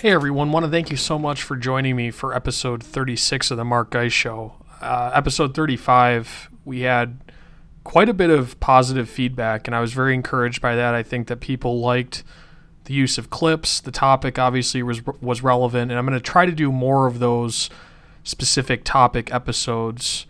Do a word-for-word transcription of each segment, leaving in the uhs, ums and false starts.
Hey everyone, want to thank you so much for joining me for episode thirty-six of the Mark Geist Show. Uh, episode thirty-five, we had quite a bit of positive feedback, and I was very encouraged by that. I think that people liked the use of clips. The topic obviously was was relevant, and I'm going to try to do more of those specific topic episodes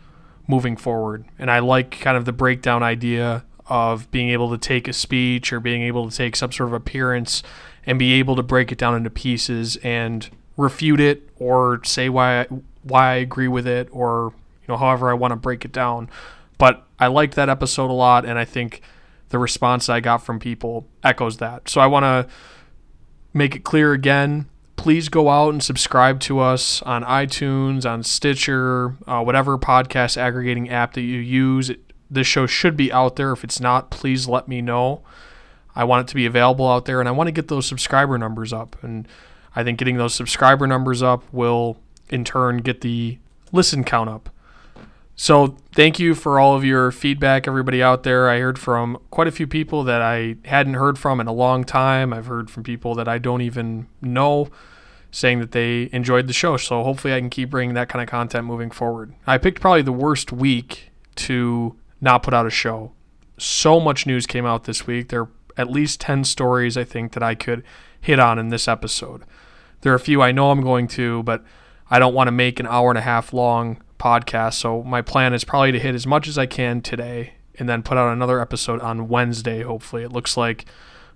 moving forward. And I like kind of the breakdown idea of being able to take a speech or being able to take some sort of appearance and be able to break it down into pieces and refute it or say why I, why I agree with it, or you know, however I want to break it down. But I liked that episode a lot, and I think the response I got from people echoes that. So I want to make it clear again, please go out and subscribe to us on iTunes, on Stitcher, uh, whatever podcast aggregating app that you use. It, this show should be out there. If it's not, please let me know. I want it to be available out there, and I want to get those subscriber numbers up. And I think getting those subscriber numbers up will, in turn, get the listen count up. So thank you for all of your feedback, everybody out there. I heard from quite a few people that I hadn't heard from in a long time. I've heard from people that I don't even know saying that they enjoyed the show. So hopefully I can keep bringing that kind of content moving forward. I picked probably the worst week to not put out a show. So much news came out this week. There at least ten stories, I think, that I could hit on in this episode. There are a few I know I'm going to, but I don't want to make an hour and a half long podcast, so my plan is probably to hit as much as I can today and then put out another episode on Wednesday, hopefully. It looks like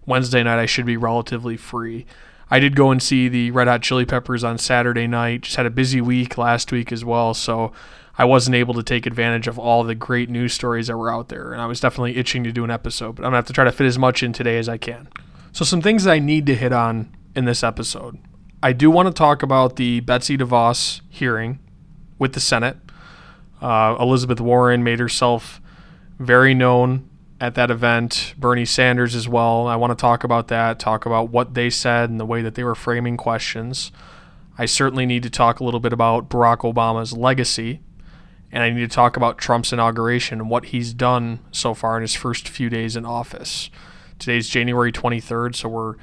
Wednesday night I should be relatively free. I did go and see the Red Hot Chili Peppers on Saturday night. Just had a busy week last week as well, so I wasn't able to take advantage of all the great news stories that were out there, and I was definitely itching to do an episode, but I'm going to have to try to fit as much in today as I can. So some things that I need to hit on in this episode. I do want to talk about the Betsy DeVos hearing with the Senate. Uh, Elizabeth Warren made herself very known at that event. Bernie Sanders as well. I want to talk about that, talk about what they said and the way that they were framing questions. I certainly need to talk a little bit about Barack Obama's legacy. And I need to talk about Trump's inauguration and what he's done so far in his first few days in office. Today's January twenty-third, so we're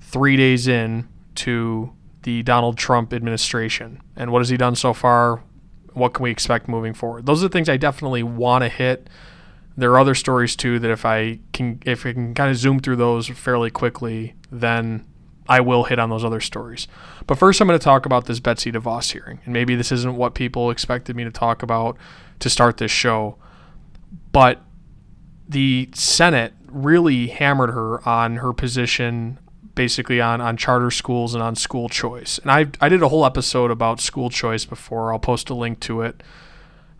three days in to the Donald Trump administration. And what has he done so far? What can we expect moving forward? Those are the things I definitely want to hit. There are other stories too that if I can, if I can kind of zoom through those fairly quickly, then I will hit on those other stories. But first, I'm going to talk about this Betsy DeVos hearing. And maybe this isn't what people expected me to talk about to start this show. But the Senate really hammered her on her position, basically on, on charter schools and on school choice. And I I did a whole episode about school choice before. I'll post a link to it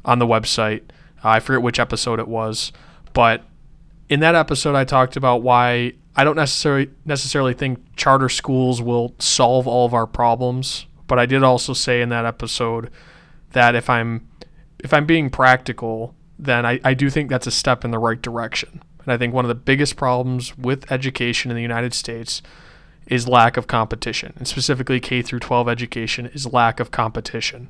on the website. Uh, I forget which episode it was. But in that episode, I talked about why I don't necessarily necessarily think charter schools will solve all of our problems, but I did also say in that episode that if I'm if I'm being practical, then I, I do think that's a step in the right direction. And I think one of the biggest problems with education in the United States is lack of competition, and specifically K through twelve education is lack of competition.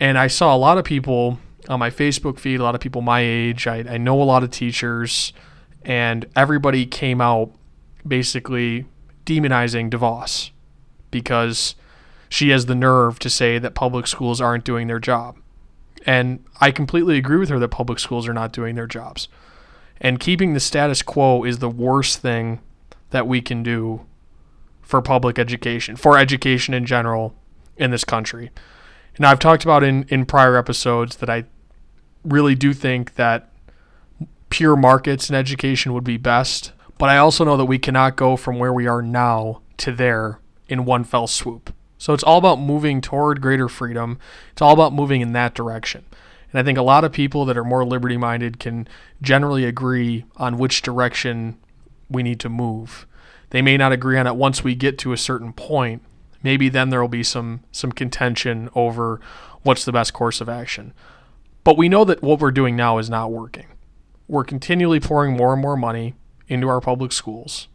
And I saw a lot of people on my Facebook feed, a lot of people my age, I, I know a lot of teachers, and everybody came out basically demonizing DeVos because she has the nerve to say that public schools aren't doing their job. And I completely agree with her that public schools are not doing their jobs. And keeping the status quo is the worst thing that we can do for public education, for education in general in this country. And I've talked about in, in prior episodes that I really do think that pure markets in education would be best, but I also know that we cannot go from where we are now to there in one fell swoop. So it's all about moving toward greater freedom. It's all about moving in that direction. And I think a lot of people that are more liberty-minded can generally agree on which direction we need to move. They may not agree on it once we get to a certain point. Maybe then there will be some some contention over what's the best course of action. But we know that what we're doing now is not working. We're continually pouring more and more money into our public schools,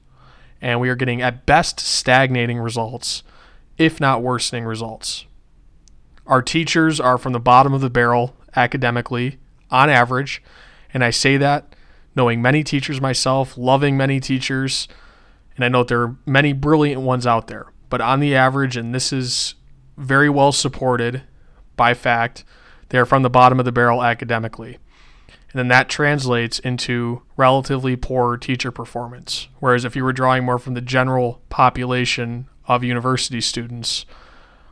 and we are getting at best stagnating results, if not worsening results. Our teachers are from the bottom of the barrel academically on average, and I say that knowing many teachers myself, loving many teachers, and I know there are many brilliant ones out there, but on the average, and this is very well supported by fact, they are from the bottom of the barrel academically. And then that translates into relatively poor teacher performance. Whereas if you were drawing more from the general population of university students,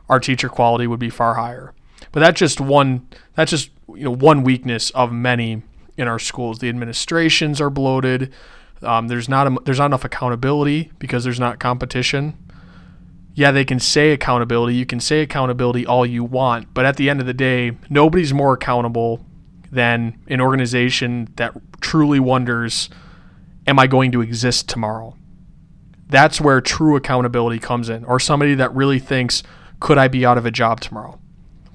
our teacher quality would be far higher. But that's just one, that's just, you know, one weakness of many in our schools. The administrations are bloated. Um, there's not a, there's not enough accountability because there's not competition. Yeah, they can say accountability. You can say accountability all you want, but at the end of the day, nobody's more accountable than an organization that truly wonders, am I going to exist tomorrow? That's where true accountability comes in, or somebody that really thinks, could I be out of a job tomorrow?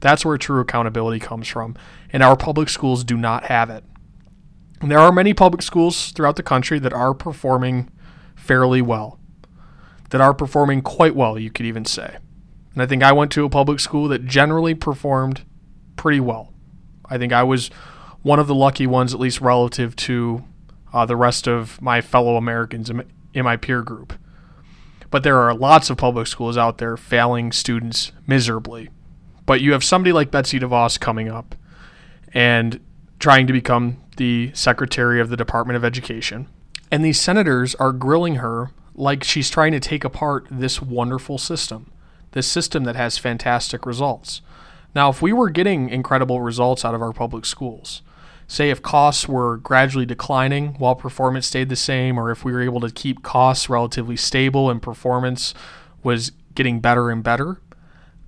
That's where true accountability comes from, and our public schools do not have it. And there are many public schools throughout the country that are performing fairly well, that are performing quite well, you could even say. And I think I went to a public school that generally performed pretty well. I think I was one of the lucky ones, at least relative to uh, the rest of my fellow Americans in my peer group. But there are lots of public schools out there failing students miserably. But you have somebody like Betsy DeVos coming up and trying to become the Secretary of the Department of Education. And these senators are grilling her like she's trying to take apart this wonderful system, this system that has fantastic results. Now, if we were getting incredible results out of our public schools, say if costs were gradually declining while performance stayed the same, or if we were able to keep costs relatively stable and performance was getting better and better,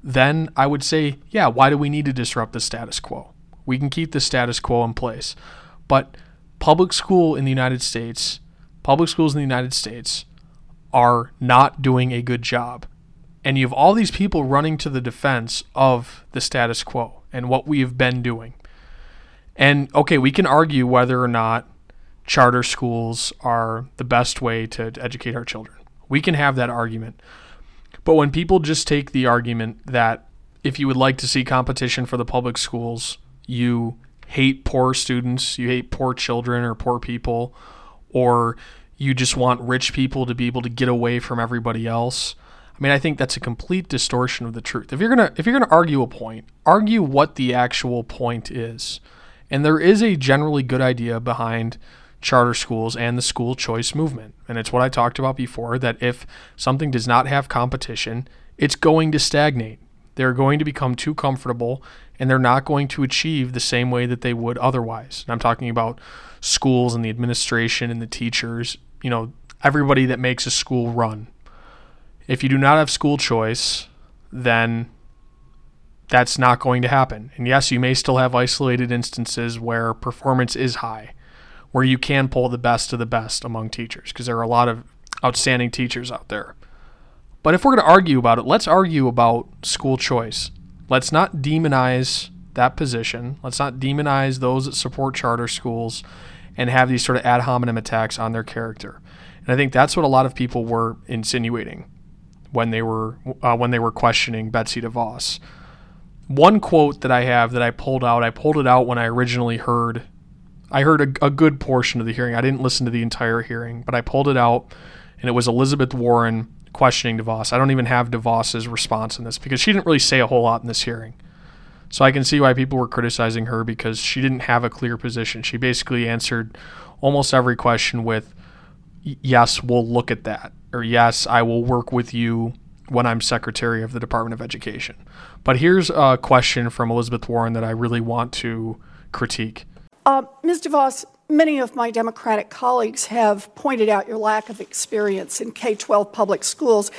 then I would say, yeah, why do we need to disrupt the status quo? We can keep the status quo in place. But public school in the United States, public schools in the United States are not doing a good job. And you have all these people running to the defense of the status quo and what we've been doing. And okay, we can argue whether or not charter schools are the best way to, to educate our children. We can have that argument. But when people just take the argument that if you would like to see competition for the public schools, you hate poor students, you hate poor children or poor people, or you just want rich people to be able to get away from everybody else. I mean, I think that's a complete distortion of the truth. If you're gonna if you're gonna argue a point, argue what the actual point is. And there is a generally good idea behind charter schools and the school choice movement. And it's what I talked about before, that if something does not have competition, it's going to stagnate. They're going to become too comfortable, and they're not going to achieve the same way that they would otherwise. And I'm talking about schools and the administration and the teachers, you know, everybody that makes a school run. If you do not have school choice, then that's not going to happen. And yes, you may still have isolated instances where performance is high, where you can pull the best of the best among teachers, because there are a lot of outstanding teachers out there. But if we're going to argue about it, let's argue about school choice. Let's not demonize that position. Let's not demonize those that support charter schools and have these sort of ad hominem attacks on their character. And I think that's what a lot of people were insinuating when they were uh, when they were questioning Betsy DeVos. One quote that I have that I pulled out, I pulled it out when I originally heard, I heard a, a good portion of the hearing. I didn't listen to the entire hearing, but I pulled it out, and it was Elizabeth Warren questioning DeVos. I don't even have DeVos's response in this because she didn't really say a whole lot in this hearing. So I can see why people were criticizing her, because she didn't have a clear position. She basically answered almost every question with, yes, we'll look at that, or yes, I will work with you when I'm Secretary of the Department of Education. But here's a question from Elizabeth Warren that I really want to critique. Uh, Miz DeVos, many of my Democratic colleagues have pointed out your lack of experience in K twelve public schools,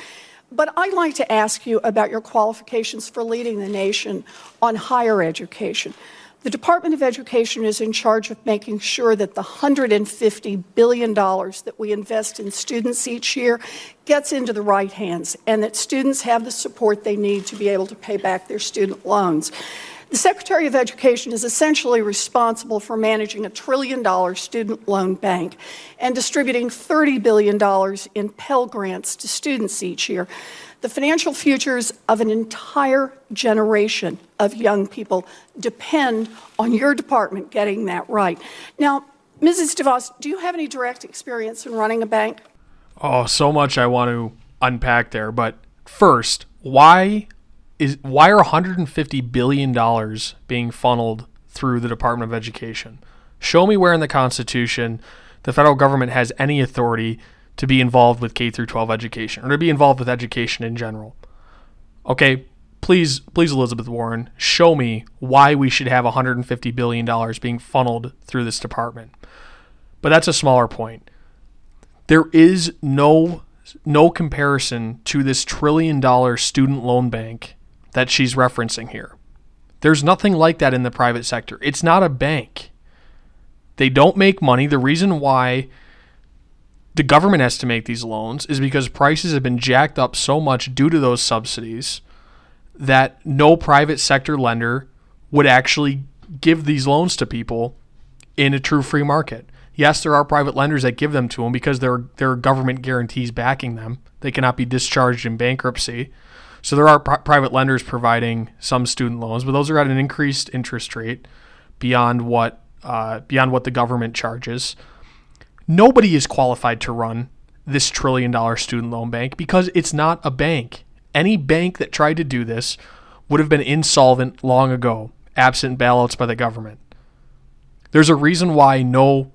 but I'd like to ask you about your qualifications for leading the nation on higher education. The Department of Education is in charge of making sure that the one hundred fifty billion dollars that we invest in students each year gets into the right hands, and that students have the support they need to be able to pay back their student loans. The Secretary of Education is essentially responsible for managing a trillion dollar student loan bank and distributing thirty billion dollars in Pell Grants to students each year. The financial futures of an entire generation of young people depend on your department getting that right. Now, Missus DeVos, do you have any direct experience in running a bank? Oh, so much I want to unpack there. But First, why is why are one hundred fifty billion dollars being funneled through the Department of Education? Show me where in the Constitution the federal government has any authority to be involved with K through twelve education, or to be involved with education in general. Okay, please, please, Elizabeth Warren, show me why we should have one hundred fifty billion dollars being funneled through this department. But that's a smaller point. There is no no comparison to this trillion dollar student loan bank that she's referencing here. There's nothing like that in the private sector. It's not a bank. They don't make money. The reason why the government has to make these loans is because prices have been jacked up so much due to those subsidies that no private sector lender would actually give these loans to people in a true free market. Yes, there are private lenders that give them to them because there are, there are government guarantees backing them. They cannot be discharged in bankruptcy. So there are pri- private lenders providing some student loans, but those are at an increased interest rate beyond what Uh, beyond what the government charges. Nobody is qualified to run this trillion dollar student loan bank because it's not a bank. Any bank that tried to do this would have been insolvent long ago, absent bailouts by the government. There's a reason why no,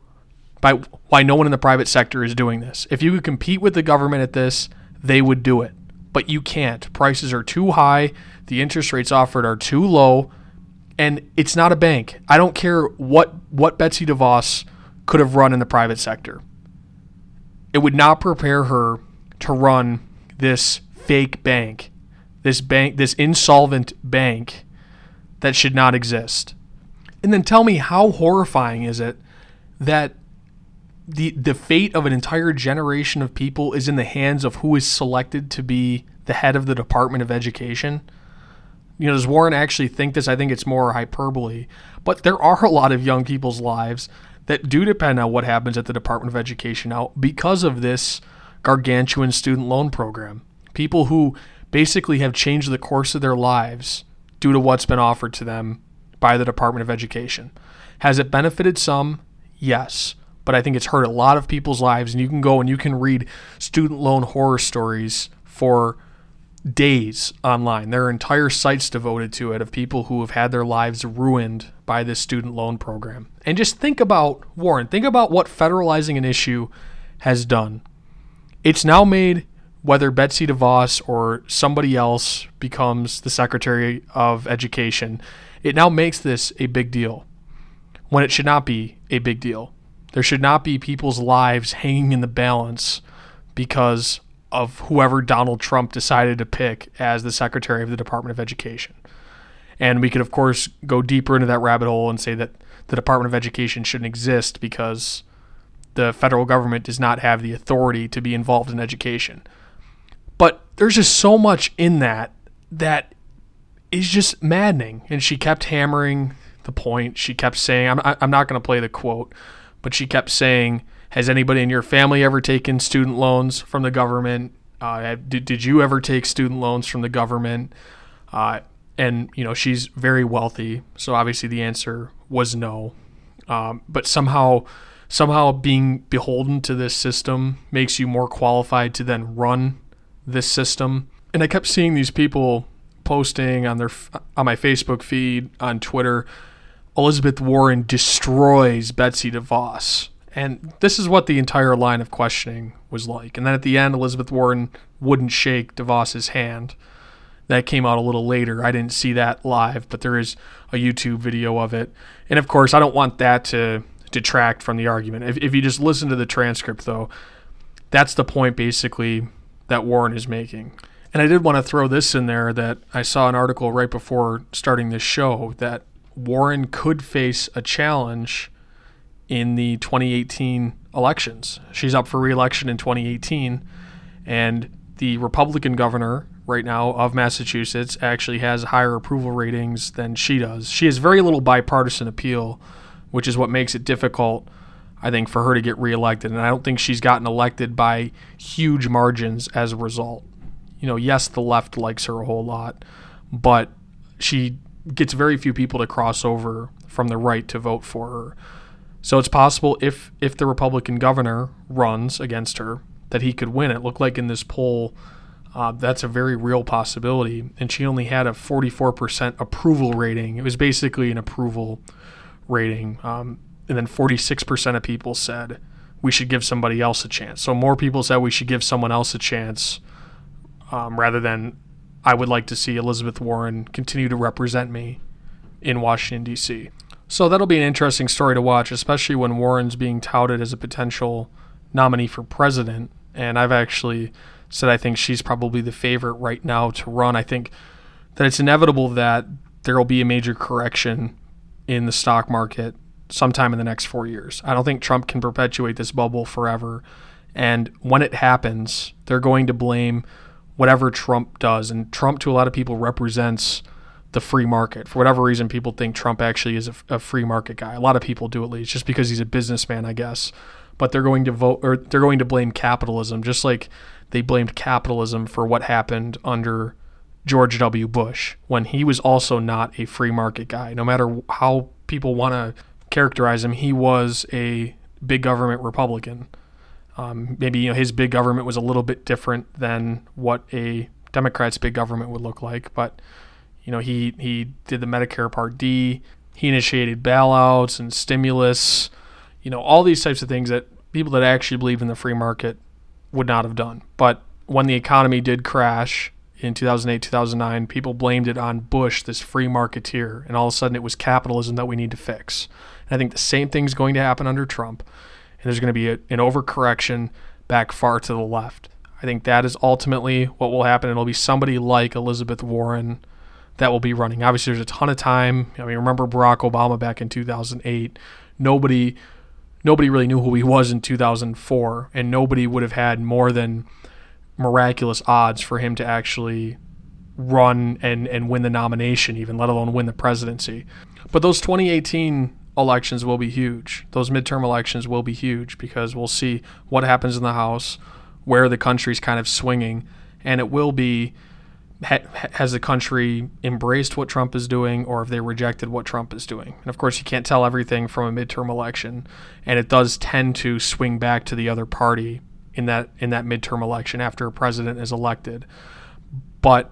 by, why no one in the private sector is doing this. If you could compete with the government at this, they would do it, but you can't. Prices are too high. The interest rates offered are too low. And it's not a bank. I don't care what, what Betsy DeVos could have run in the private sector. It would not prepare her to run this fake bank, this bank, this insolvent bank that should not exist. And then tell me, how horrifying is it that the the fate of an entire generation of people is in the hands of who is selected to be the head of the Department of Education? You know, does Warren actually think this? I think it's more hyperbole. But there are a lot of young people's lives that do depend on what happens at the Department of Education now because of this gargantuan student loan program. People who basically have changed the course of their lives due to what's been offered to them by the Department of Education. Has it benefited some? Yes. But I think it's hurt a lot of people's lives. And you can go and you can read student loan horror stories for days online. There are entire sites devoted to it of people who have had their lives ruined by this student loan program. And just think about, Warren, think about what federalizing an issue has done. It's now made, whether Betsy DeVos or somebody else becomes the Secretary of Education, it now makes this a big deal when it should not be a big deal. There should not be people's lives hanging in the balance because of whoever Donald Trump decided to pick as the Secretary of the Department of Education. And we could, of course, go deeper into that rabbit hole and say that the Department of Education shouldn't exist because the federal government does not have the authority to be involved in education. But there's just so much in that that is just maddening. And she kept hammering the point. She kept saying, I'm, I'm not going to play the quote, but she kept saying, has anybody in your family ever taken student loans from the government? Uh, did, did you ever take student loans from the government? Uh, and, you know, she's very wealthy. So obviously the answer was no. Um, but somehow, somehow being beholden to this system makes you more qualified to then run this system. And I kept seeing these people posting on their, on my Facebook feed, on Twitter, Elizabeth Warren destroys Betsy DeVos. And this is what the entire line of questioning was like. And then at the end, Elizabeth Warren wouldn't shake DeVos's hand. That came out a little later. I didn't see that live, but there is a YouTube video of it. And of course, I don't want that to detract from the argument. If, if you just listen to the transcript, though, that's the point basically that Warren is making. And I did want to throw this in there, that I saw an article right before starting this show that Warren could face a challenge in the twenty eighteen elections. She's up for re-election in twenty eighteen, and the Republican governor right now of Massachusetts actually has higher approval ratings than she does. She has very little bipartisan appeal, which is what makes it difficult, I think, for her to get re-elected. And I don't think she's gotten elected by huge margins as a result. You know, yes, the left likes her a whole lot, but she gets very few people to cross over from the right to vote for her. So it's possible if if the Republican governor runs against her that he could win. It looked like in this poll Uh, that's a very real possibility. And she only had a forty-four percent approval rating. It was basically an approval rating. Um, and then forty-six percent of people said we should give somebody else a chance. So more people said we should give someone else a chance um, rather than I would like to see Elizabeth Warren continue to represent me in Washington, D C. So that'll be an interesting story to watch, especially when Warren's being touted as a potential nominee for president. And I've actually said I think she's probably the favorite right now to run. I think that it's inevitable that there will be a major correction in the stock market sometime in the next four years. I don't think Trump can perpetuate this bubble forever. And when it happens, they're going to blame whatever Trump does. And Trump, to a lot of people, represents the free market. For whatever reason, people think Trump actually is a, a free market guy. A lot of people do, at least, just because he's a businessman, I guess. But they're going to vote, or they're going to blame capitalism, just like they blamed capitalism for what happened under George W. Bush, when he was also not a free market guy. No matter how people want to characterize him, he was a big government Republican. Um, maybe you know his big government was a little bit different than what a Democrat's big government would look like, but you know he he did the Medicare Part D, he initiated bailouts and stimulus. You know, all these types of things that people that actually believe in the free market would not have done. But when the economy did crash in two thousand eight, two thousand nine, people blamed it on Bush, this free marketeer, and all of a sudden it was capitalism that we need to fix. And I think the same thing's going to happen under Trump, and there's going to be a, an overcorrection back far to the left. I think that is ultimately what will happen. It'll be somebody like Elizabeth Warren that will be running. Obviously, there's a ton of time. I mean, remember Barack Obama back in two thousand eight? Nobody... Nobody really knew who he was in two thousand four, and nobody would have had more than miraculous odds for him to actually run and, and win the nomination even, let alone win the presidency. But those twenty eighteen elections will be huge. Those midterm elections will be huge because we'll see what happens in the House, where the country's kind of swinging, and it will be, has the country embraced what Trump is doing, or have they rejected what Trump is doing? And of course, you can't tell everything from a midterm election, and it does tend to swing back to the other party in that in that midterm election after a president is elected. But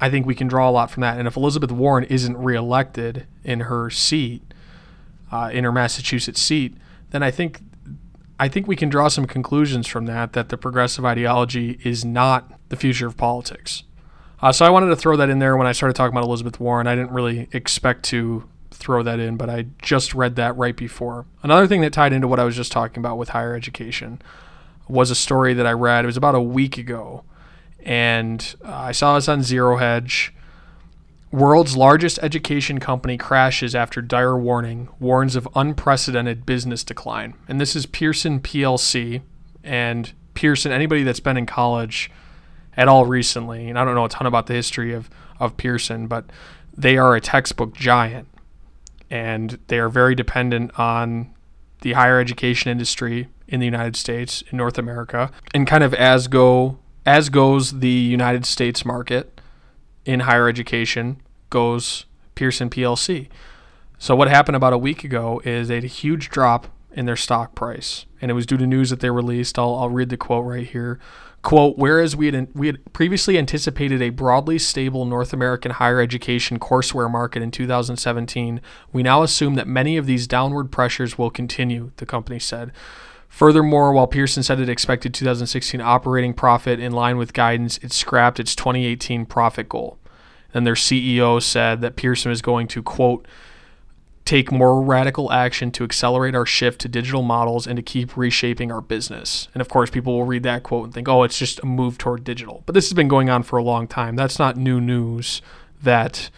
I think we can draw a lot from that. And if Elizabeth Warren isn't reelected in her seat, uh, in her Massachusetts seat, then I think I think we can draw some conclusions from that, that the progressive ideology is not the future of politics. Uh, so I wanted to throw that in there when I started talking about Elizabeth Warren. I didn't really expect to throw that in, but I just read that right before. Another thing that tied into what I was just talking about with higher education was a story that I read. It was about a week ago, and uh, I saw this on Zero Hedge. World's largest education company crashes after dire warning, warns of unprecedented business decline. And this is Pearson P L C. And Pearson, anybody that's been in college at all recently, and I don't know a ton about the history of, of Pearson, but they are a textbook giant, and they are very dependent on the higher education industry in the United States, in North America. And kind of as go as goes the United States market in higher education, goes Pearson P L C. So what happened about a week ago is they had a huge drop in their stock price, and it was due to news that they released. I'll, I'll read the quote right here. Quote, whereas we had we had previously anticipated a broadly stable North American higher education courseware market in two thousand seventeen, we now assume that many of these downward pressures will continue, the company said. Furthermore, while Pearson said it expected two thousand sixteen operating profit in line with guidance, it scrapped its twenty eighteen profit goal. And their C E O said that Pearson is going to, quote, take more radical action to accelerate our shift to digital models and to keep reshaping our business. And of course, people will read that quote and think, oh, it's just a move toward digital. But this has been going on for a long time. That's not new news that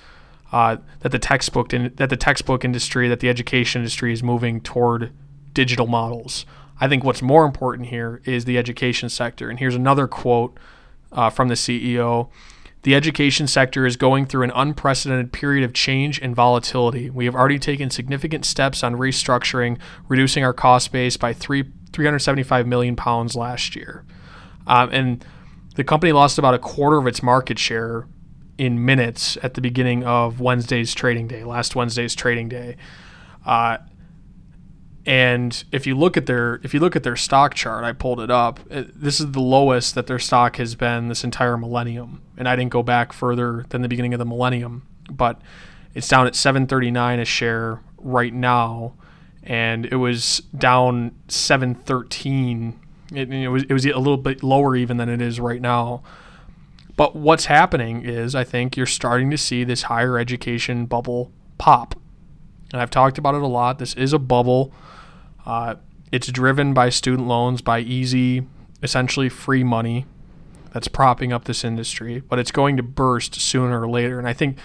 uh, that the textbook that the textbook industry, that the education industry is moving toward digital models. I think what's more important here is the education sector. And here's another quote uh, from the C E O. The education sector is going through an unprecedented period of change and volatility. We have already taken significant steps on restructuring, reducing our cost base by three, three hundred seventy-five million pounds last year. Um, and the company lost about a quarter of its market share in minutes at the beginning of Wednesday's trading day, last Wednesday's trading day. Uh, And if you look at their if you look at their stock chart, I pulled it up. This is the lowest that their stock has been this entire millennium. And I didn't go back further than the beginning of the millennium, but it's down at seven thirty-nine a share right now, and it was down seven thirteen. It, it was it was a little bit lower even than it is right now. But what's happening is, I think you're starting to see this higher education bubble pop. And I've talked about it a lot. This is a bubble. Uh, it's driven by student loans, by easy, essentially free money that's propping up this industry. But it's going to burst sooner or later. And I think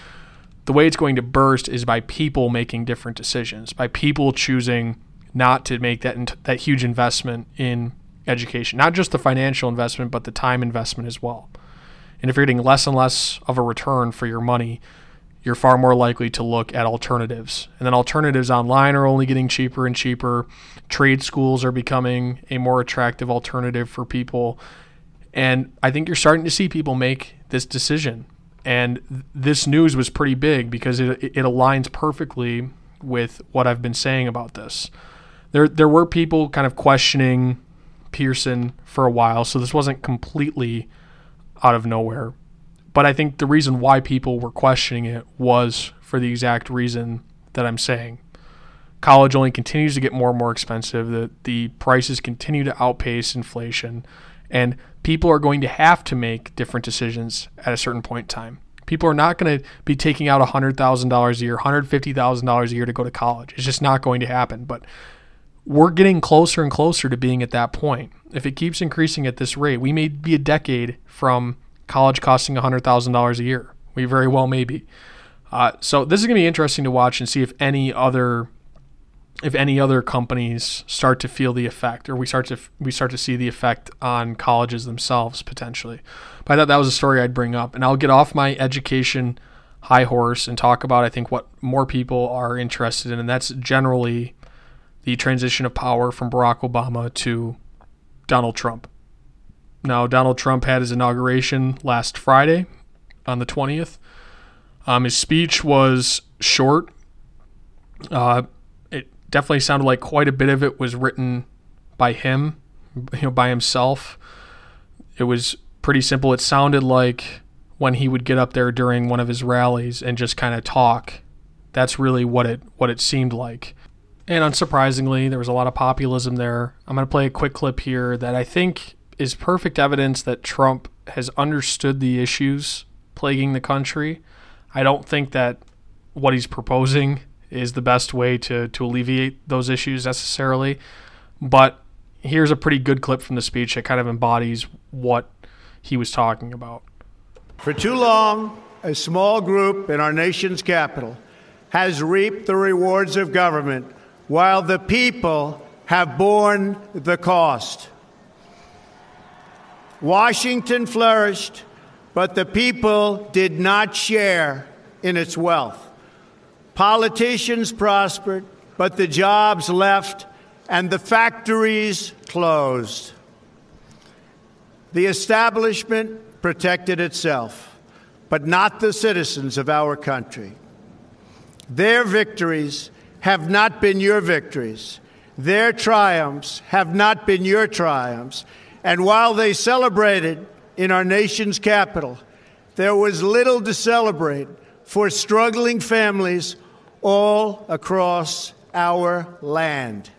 the way it's going to burst is by people making different decisions, by people choosing not to make that that huge investment in education, not just the financial investment, but the time investment as well. And if you're getting less and less of a return for your money, you're far more likely to look at alternatives. And then alternatives online are only getting cheaper and cheaper. Trade schools are becoming a more attractive alternative for people. And I think you're starting to see people make this decision. And th- this news was pretty big because it, it aligns perfectly with what I've been saying about this. There, there were people kind of questioning Pearson for a while, so this wasn't completely out of nowhere. But I think the reason why people were questioning it was for the exact reason that I'm saying. College only continues to get more and more expensive. The, the prices continue to outpace inflation. And people are going to have to make different decisions at a certain point in time. People are not going to be taking out one hundred thousand dollars a year, one hundred fifty thousand dollars a year to go to college. It's just not going to happen. But we're getting closer and closer to being at that point. If it keeps increasing at this rate, we may be a decade from college costing one hundred thousand dollars a year. We very well may be. Uh, so this is going to be interesting to watch and see if any other, if any other companies start to feel the effect, or we start to we start to see the effect on colleges themselves potentially. But I thought that was a story I'd bring up, and I'll get off my education high horse and talk about I think what more people are interested in, and that's generally the transition of power from Barack Obama to Donald Trump. Now, Donald Trump had his inauguration last Friday on the twentieth. Um, his speech was short. Uh, it definitely sounded like quite a bit of it was written by him, you know, by himself. It was pretty simple. It sounded like when he would get up there during one of his rallies and just kind of talk. That's really what it what it seemed like. And unsurprisingly, there was a lot of populism there. I'm going to play a quick clip here that I think is perfect evidence that Trump has understood the issues plaguing the country. I don't think that what he's proposing is the best way to, to alleviate those issues necessarily. But here's a pretty good clip from the speech that kind of embodies what he was talking about. For too long, a small group in our nation's capital has reaped the rewards of government while the people have borne the cost. Washington flourished, but the people did not share in its wealth. Politicians prospered, but the jobs left and the factories closed. The establishment protected itself, but not the citizens of our country. Their victories have not been your victories. Their triumphs have not been your triumphs. And while they celebrated in our nation's capital, there was little to celebrate for struggling families all across our land.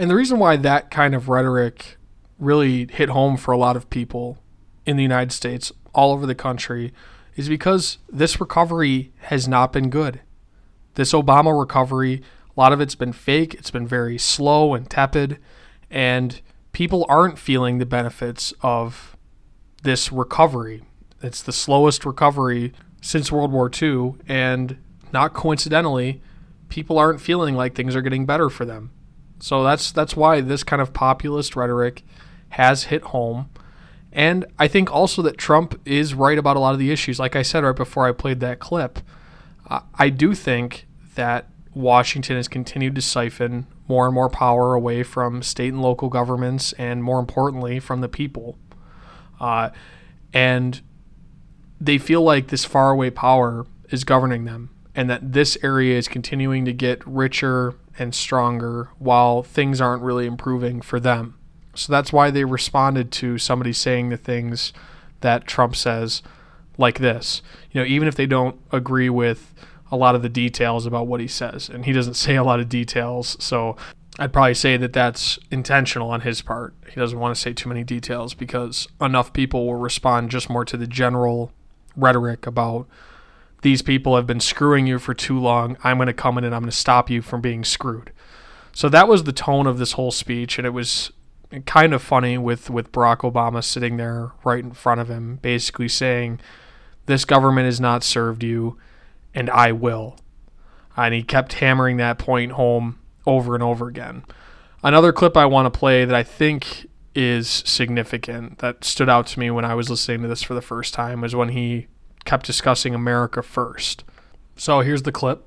And the reason why that kind of rhetoric really hit home for a lot of people in the United States, all over the country, is because this recovery has not been good. This Obama recovery, a lot of it's been fake. It's been very slow and tepid. And people aren't feeling the benefits of this recovery. It's the slowest recovery since World War Two, and not coincidentally, people aren't feeling like things are getting better for them. So that's that's why this kind of populist rhetoric has hit home. And I think also that Trump is right about a lot of the issues. Like I said right before I played that clip, I do think that Washington has continued to siphon more and more power away from state and local governments, and more importantly, from the people. Uh, and they feel like this faraway power is governing them, and that this area is continuing to get richer and stronger while things aren't really improving for them. So that's why they responded to somebody saying the things that Trump says like this. You know, even if they don't agree with a lot of the details about what he says, and he doesn't say a lot of details, so I'd probably say that that's intentional on his part. He doesn't want to say too many details because enough people will respond just more to the general rhetoric about these people have been screwing you for too long. I'm going to come in and I'm going to stop you from being screwed. So that was the tone of this whole speech, and it was kind of funny with, with Barack Obama sitting there right in front of him, basically saying, this government has not served you, and I will. And he kept hammering that point home over and over again. Another clip I want to play that I think is significant, that stood out to me when I was listening to this for the first time, was when he kept discussing America first. So here's the clip.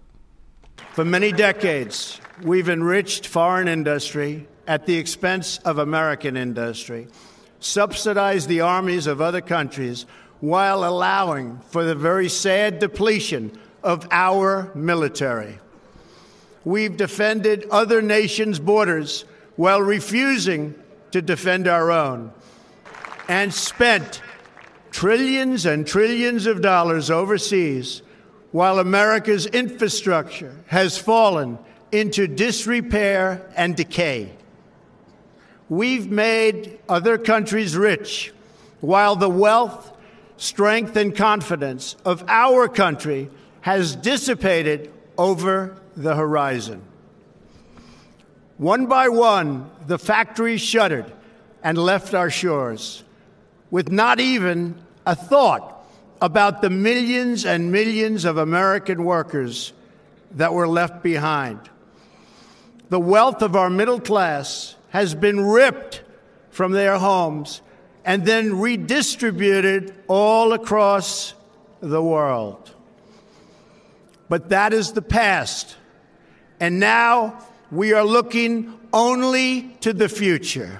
For many decades, we've enriched foreign industry at the expense of American industry, subsidized the armies of other countries while allowing for the very sad depletion of our military. We've defended other nations' borders while refusing to defend our own, and spent trillions and trillions of dollars overseas while America's infrastructure has fallen into disrepair and decay. We've made other countries rich while the wealth, strength, and confidence of our country has dissipated over the horizon. One by one, the factories shuttered and left our shores, with not even a thought about the millions and millions of American workers that were left behind. The wealth of our middle class has been ripped from their homes and then redistributed all across the world. But that is the past, and now we are looking only to the future.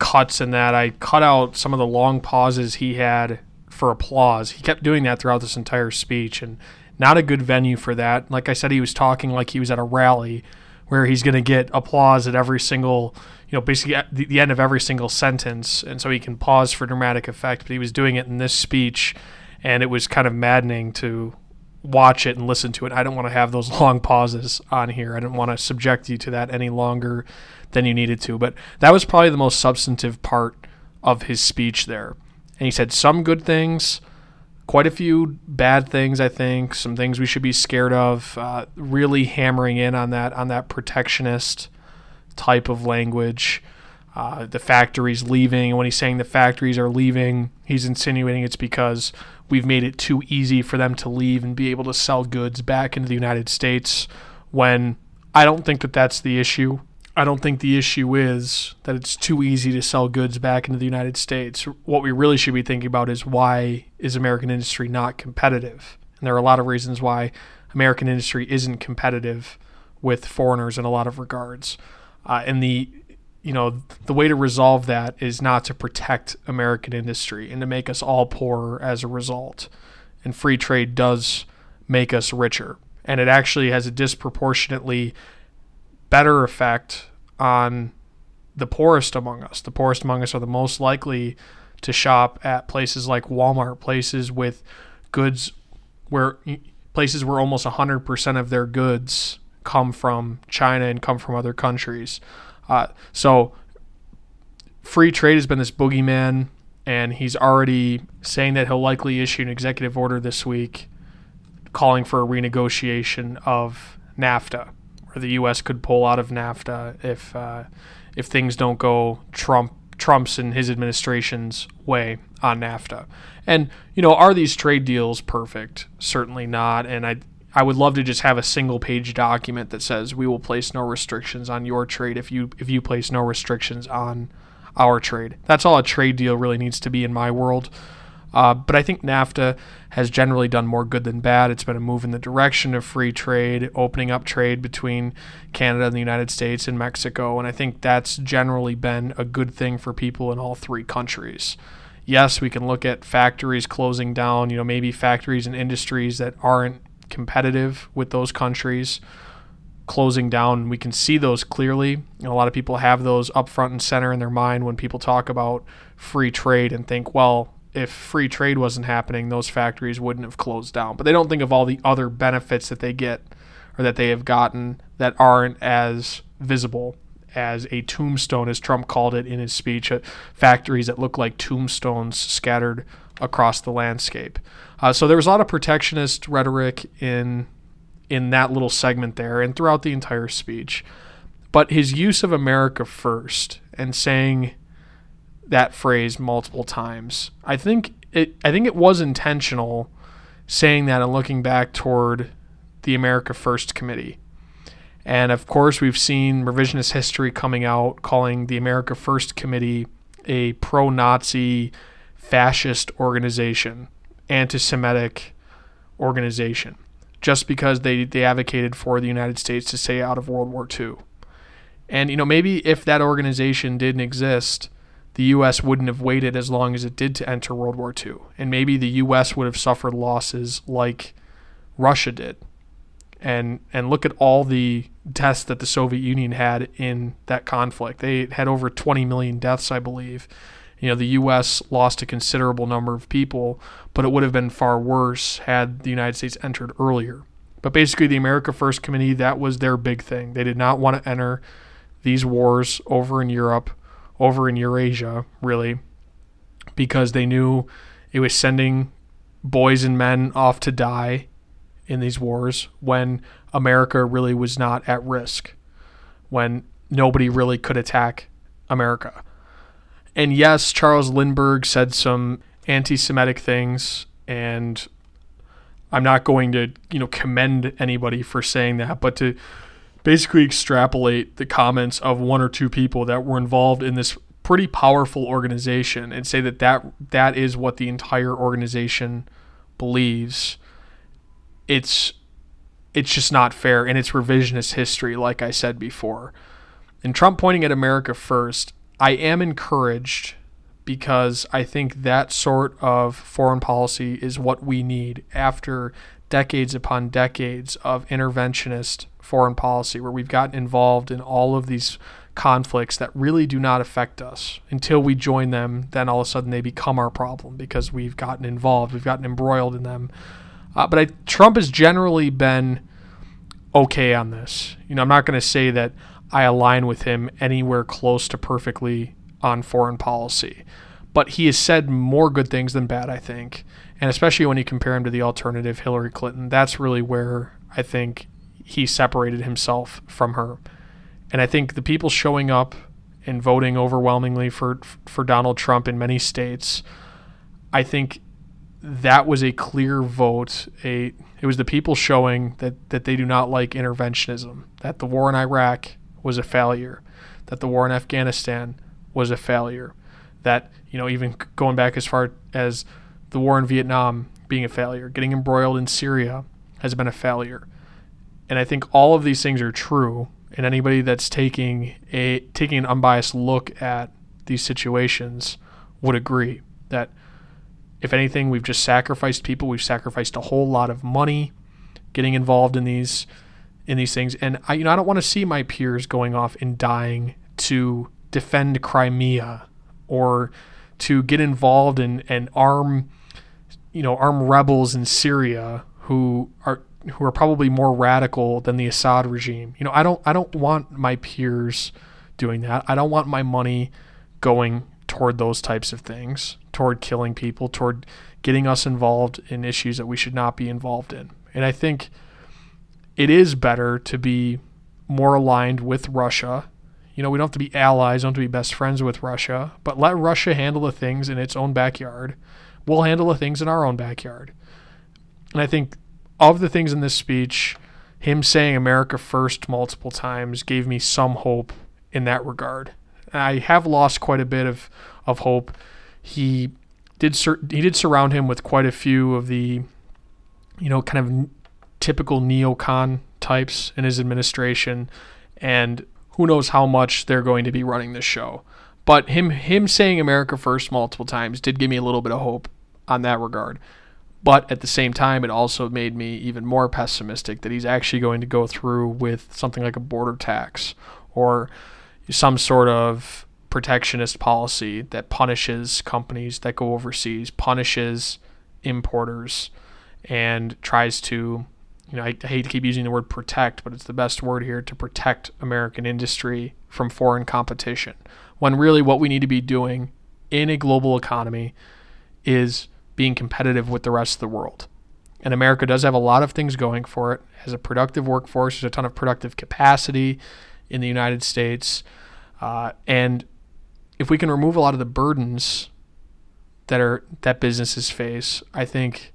cuts in that. I cut out some of the long pauses he had for applause. He kept doing that throughout this entire speech, and not a good venue for that. Like I said, he was talking like he was at a rally where he's going to get applause at every single, you know, basically at the end of every single sentence, and so he can pause for dramatic effect, but he was doing it in this speech, and it was kind of maddening to watch it and listen to it. I don't want to have those long pauses on here. I didn't want to subject you to that any longer than you needed to. But that was probably the most substantive part of his speech there. And he said some good things, quite a few bad things, I think, some things we should be scared of, uh, really hammering in on that, on that protectionist type of language. Uh, the factories leaving. When he's saying the factories are leaving, he's insinuating it's because we've made it too easy for them to leave and be able to sell goods back into the United States, when I don't think that that's the issue. I don't think the issue is that it's too easy to sell goods back into the United States. What we really should be thinking about is, why is American industry not competitive? And there are a lot of reasons why American industry isn't competitive with foreigners in a lot of regards. Uh, and the You know, the way to resolve that is not to protect American industry and to make us all poorer as a result. And free trade does make us richer. And it actually has a disproportionately better effect on the poorest among us. The poorest among us are the most likely to shop at places like Walmart, places with goods where places where almost one hundred percent of their goods come from China and come from other countries. Uh, so free trade has been this boogeyman, and he's already saying that he'll likely issue an executive order this week calling for a renegotiation of NAFTA, or the U S could pull out of NAFTA if uh, if things don't go Trump Trump's and his administration's way on NAFTA. And, you know, are these trade deals perfect? Certainly not. And I I would love to just have a single page document that says we will place no restrictions on your trade if you if you place no restrictions on our trade. That's all a trade deal really needs to be in my world. Uh, but I think NAFTA has generally done more good than bad. It's been a move in the direction of free trade, opening up trade between Canada and the United States and Mexico. And I think that's generally been a good thing for people in all three countries. Yes, we can look at factories closing down, you know, maybe factories and industries that aren't competitive with those countries closing down. We can see those clearly. You know, a lot of people have those up front and center in their mind when people talk about free trade and think, well, if free trade wasn't happening, those factories wouldn't have closed down. But they don't think of all the other benefits that they get or that they have gotten that aren't as visible as a tombstone, as Trump called it in his speech, uh, factories that look like tombstones scattered across the landscape. Uh, so there was a lot of protectionist rhetoric in in that little segment there and throughout the entire speech. But his use of America first and saying that phrase multiple times, I think it I think it was intentional, saying that and looking back toward the America First Committee. And of course, we've seen revisionist history coming out calling the America First Committee a pro-Nazi, fascist organization, anti-Semitic organization, just because they, they advocated for the United States to stay out of World War Two. And, you know, maybe if that organization didn't exist, the U S wouldn't have waited as long as it did to enter World War Two. And maybe the U S would have suffered losses like Russia did. And and look at all the deaths that the Soviet Union had in that conflict. They had over twenty million deaths, I believe. You know, the U S lost a considerable number of people, but it would have been far worse had the United States entered earlier. But basically, the America First Committee, that was their big thing. They did not want to enter these wars over in Europe, over in Eurasia, really, because they knew it was sending boys and men off to die in these wars when America really was not at risk, when nobody really could attack America. And yes, Charles Lindbergh said some anti-Semitic things, and I'm not going to, you know, commend anybody for saying that, but to basically extrapolate the comments of one or two people that were involved in this pretty powerful organization and say that that, that is what the entire organization believes, it's it's just not fair, and it's revisionist history, like I said before. And Trump pointing at America first, I am encouraged because I think that sort of foreign policy is what we need after decades upon decades of interventionist foreign policy, where we've gotten involved in all of these conflicts that really do not affect us until we join them. Then all of a sudden they become our problem because we've gotten involved, we've gotten embroiled in them. Uh, but I, Trump has generally been okay on this. You know, I'm not going to say that I align with him anywhere close to perfectly on foreign policy, but he has said more good things than bad, I think. And especially when you compare him to the alternative, Hillary Clinton, that's really where I think he separated himself from her. And I think the people showing up and voting overwhelmingly for for Donald Trump in many states, I think that was a clear vote. A it was the people showing that, that they do not like interventionism, that the war in Iraq was a failure, that the war in Afghanistan was a failure, that, you know, even going back as far as the war in Vietnam being a failure, getting embroiled in Syria has been a failure. And I think all of these things are true, and anybody that's taking a taking an unbiased look at these situations would agree that if anything, we've just sacrificed people. We've sacrificed a whole lot of money getting involved in these in these things. And I, you know, I don't want to see my peers going off and dying to defend Crimea or to get involved in and arm, you know, arm rebels in Syria who are who are probably more radical than the Assad regime. You know, I don't I don't want my peers doing that. I don't want my money going toward those types of things, toward killing people, toward getting us involved in issues that we should not be involved in. And I think it is better to be more aligned with Russia. You know, we don't have to be allies, don't have to be best friends with Russia, but let Russia handle the things in its own backyard. We'll handle the things in our own backyard. And I think of the things in this speech, him saying America first multiple times gave me some hope in that regard. And I have lost quite a bit of, of hope. He did sur- he did surround him with quite a few of the, you know, kind of n- typical neocon types in his administration, and who knows how much they're going to be running this show. But him him saying America first multiple times did give me a little bit of hope on that regard. But at the same time, it also made me even more pessimistic that he's actually going to go through with something like a border tax or some sort of protectionist policy that punishes companies that go overseas, punishes importers, and tries to, you know, I hate to keep using the word protect, but it's the best word here, to protect American industry from foreign competition. When really what we need to be doing in a global economy is being competitive with the rest of the world. And America does have a lot of things going for it. It has a productive workforce. There's a ton of productive capacity in the United States. Uh, and if we can remove a lot of the burdens that are that businesses face, I think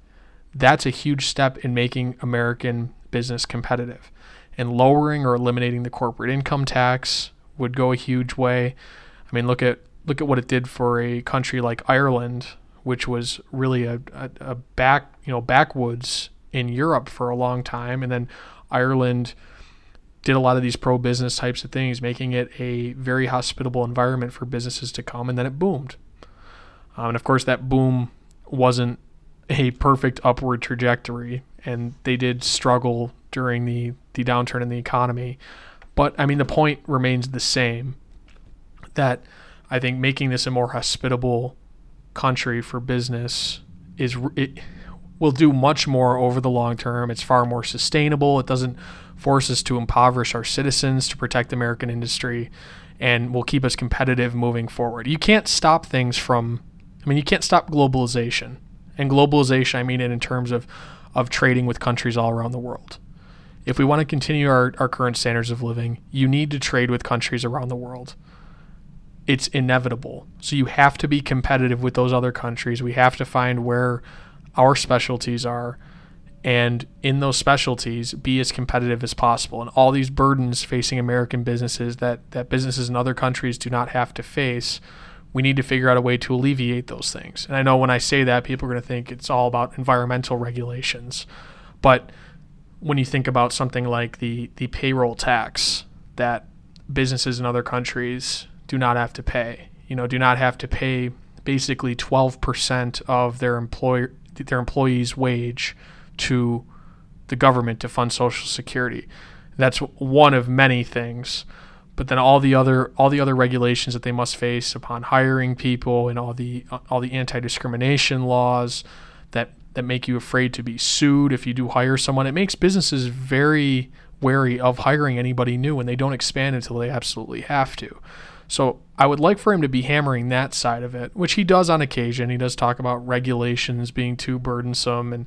that's a huge step in making American business competitive. And lowering or eliminating the corporate income tax would go a huge way. I mean, look at look at what it did for a country like Ireland, which was really a, a, a back, you know, backwoods in Europe for a long time. And then Ireland did a lot of these pro-business types of things, making it a very hospitable environment for businesses to come, and then it boomed. Um, and of course, that boom wasn't a perfect upward trajectory, and they did struggle during the, the downturn in the economy. But, I mean, the point remains the same, that I think making this a more hospitable country for business is it will do much more over the long term. It's far more sustainable. It doesn't force us to impoverish our citizens, to protect American industry, and will keep us competitive moving forward. You can't stop things from, I mean, you can't stop globalization. And globalization, I mean it in terms of, of trading with countries all around the world. If we want to continue our, our current standards of living, you need to trade with countries around the world. It's inevitable. So you have to be competitive with those other countries. We have to find where our specialties are, and in those specialties, be as competitive as possible. And all these burdens facing American businesses that, that businesses in other countries do not have to face, we need to figure out a way to alleviate those things. And I know when I say that, people are going to think it's all about environmental regulations. But when you think about something like the, the payroll tax that businesses in other countries do not have to pay, you know, do not have to pay basically twelve percent of their employer, their employees' wage to the government to fund Social Security. That's one of many things. But then all the other, all the other regulations that they must face upon hiring people, and all the, all the anti-discrimination laws that, that make you afraid to be sued if you do hire someone. It makes businesses very wary of hiring anybody new, and they don't expand until they absolutely have to. So I would like for him to be hammering that side of it, which he does on occasion. He does talk about regulations being too burdensome. And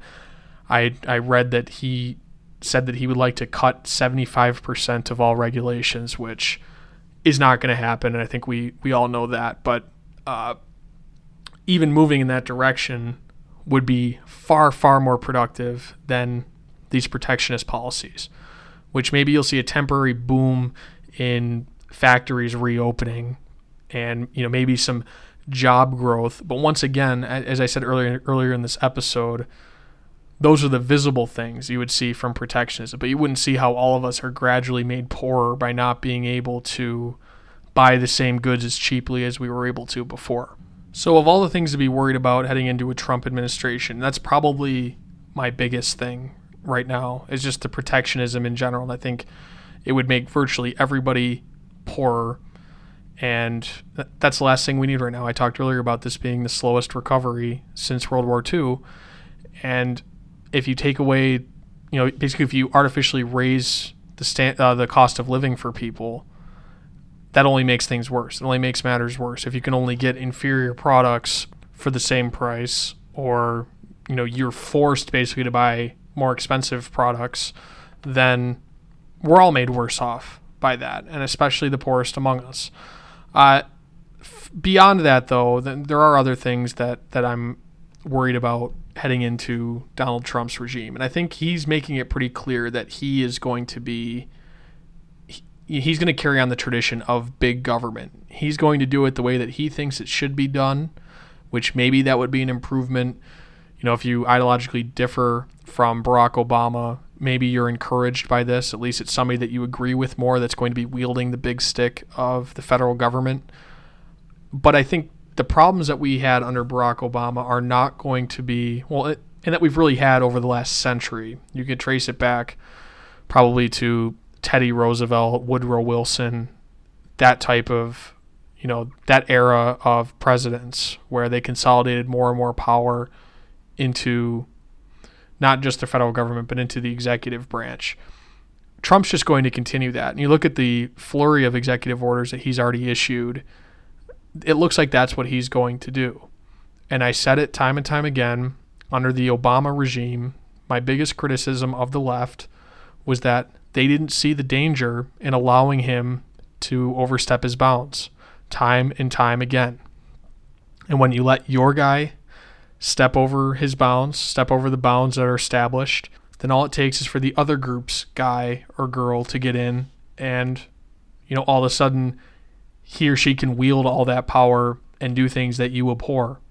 I I read that he said that he would like to cut seventy-five percent of all regulations, which is not going to happen. And I think we, we all know that. But uh, even moving in that direction would be far, far more productive than these protectionist policies, which maybe you'll see a temporary boom in factories reopening and, you know, maybe some job growth. But once again, as I said earlier earlier in this episode, those are the visible things you would see from protectionism, but you wouldn't see how all of us are gradually made poorer by not being able to buy the same goods as cheaply as we were able to before. So of all the things to be worried about heading into a Trump administration, that's probably my biggest thing right now, is just the protectionism in general. And I think it would make virtually everybody poorer, and that's the last thing we need right now. I talked earlier about this being the slowest recovery since World War Two, and if you take away, you know, basically if you artificially raise the stand, uh, the cost of living for people, that only makes things worse. It only makes matters worse. If you can only get inferior products for the same price, or, you know, you're forced basically to buy more expensive products, then we're all made worse off by that, and especially the poorest among us. Uh, f- beyond that, though, th- there are other things that, that I'm worried about heading into Donald Trump's regime. And I think he's making it pretty clear that he is going to be, he, he's going to carry on the tradition of big government. He's going to do it the way that he thinks it should be done, which maybe that would be an improvement. You know, if you ideologically differ from Barack Obama, maybe you're encouraged by this. At least it's somebody that you agree with more that's going to be wielding the big stick of the federal government. But I think the problems that we had under Barack Obama are not going to be, well, it, and that we've really had over the last century. You could trace it back probably to Teddy Roosevelt, Woodrow Wilson, that type of, you know, that era of presidents where they consolidated more and more power into not just the federal government, but into the executive branch. Trump's just going to continue that. And you look at the flurry of executive orders that he's already issued, it looks like that's what he's going to do. And I said it time and time again, under the Obama regime, my biggest criticism of the left was that they didn't see the danger in allowing him to overstep his bounds time and time again. And when you let your guy step over his bounds, step over the bounds that are established, then all it takes is for the other group's guy or girl to get in and, you know, all of a sudden he or she can wield all that power and do things that you abhor.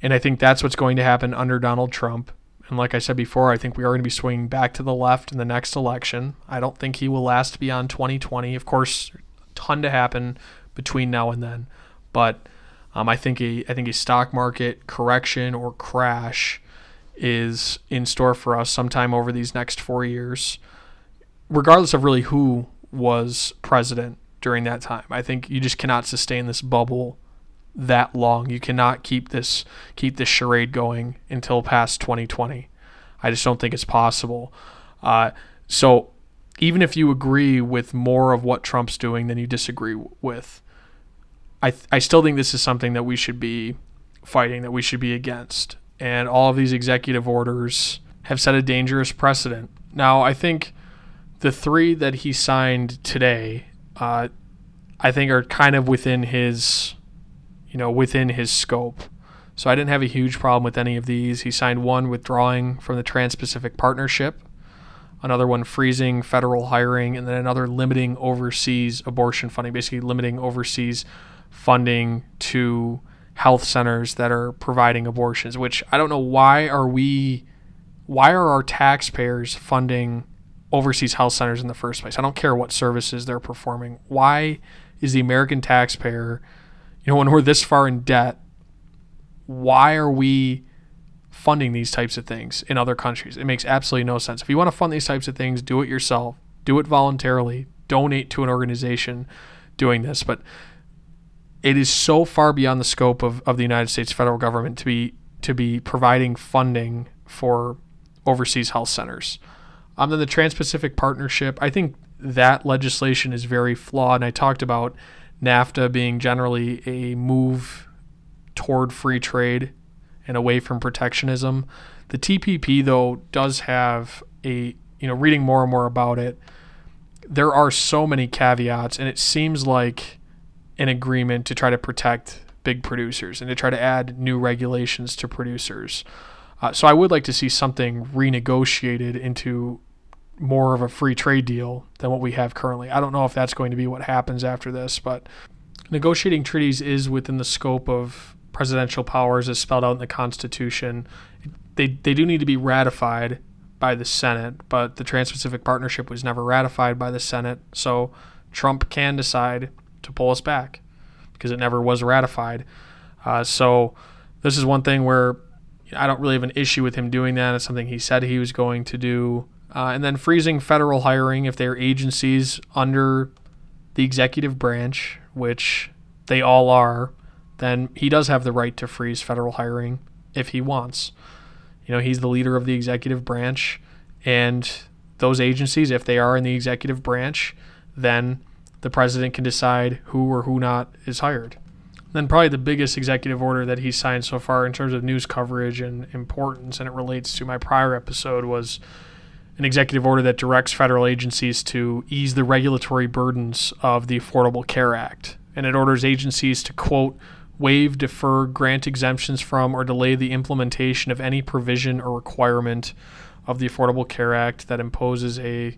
And I think that's what's going to happen under Donald Trump. And like I said before, I think we are going to be swinging back to the left in the next election. I don't think he will last beyond twenty twenty. Of course, a ton to happen between now and then. But um, I think a, I think a stock market correction or crash is in store for us sometime over these next four years, regardless of really who was president during that time. I think you just cannot sustain this bubble that long. You cannot keep this keep this charade going until past twenty twenty. I just don't think it's possible. Uh, so even if you agree with more of what Trump's doing than you disagree w- with, I th- I still think this is something that we should be fighting, that we should be against. And all of these executive orders have set a dangerous precedent. Now, I think the three that he signed today Uh, I think are kind of within his, you know, within his scope. So I didn't have a huge problem with any of these. He signed one withdrawing from the Trans-Pacific Partnership, another one freezing federal hiring, and then another limiting overseas abortion funding, basically limiting overseas funding to health centers that are providing abortions, which I don't know why are we, why are our taxpayers funding overseas health centers in the first place. I don't care what services they're performing. Why is the American taxpayer, you know, when we're this far in debt, why are we funding these types of things in other countries? It makes absolutely no sense. If you want to fund these types of things, do it yourself. Do it voluntarily. Donate to an organization doing this. But it is so far beyond the scope of, of the United States federal government to be to be providing funding for overseas health centers. Um, then the Trans-Pacific Partnership, I think that legislation is very flawed. And I talked about NAFTA being generally a move toward free trade and away from protectionism. The T P P, though, does have a, you know, reading more and more about it, there are so many caveats, and it seems like an agreement to try to protect big producers and to try to add new regulations to producers. Uh, so I would like to see something renegotiated into more of a free trade deal than what we have currently. I don't know if that's going to be what happens after this, but negotiating treaties is within the scope of presidential powers as spelled out in the Constitution. They they do need to be ratified by the Senate, but the Trans-Pacific Partnership was never ratified by the Senate, so Trump can decide to pull us back because it never was ratified. Uh, so this is one thing where I don't really have an issue with him doing that. It's something he said he was going to do. Uh, and then freezing federal hiring if they're agencies under the executive branch, which they all are, then he does have the right to freeze federal hiring if he wants. You know, he's the leader of the executive branch, and those agencies, if they are in the executive branch, then the president can decide who or who not is hired. Then probably the biggest executive order that he signed so far in terms of news coverage and importance, and it relates to my prior episode, was an executive order that directs federal agencies to ease the regulatory burdens of the Affordable Care Act. And it orders agencies to, quote, waive, defer, grant exemptions from, or delay the implementation of any provision or requirement of the Affordable Care Act that imposes a,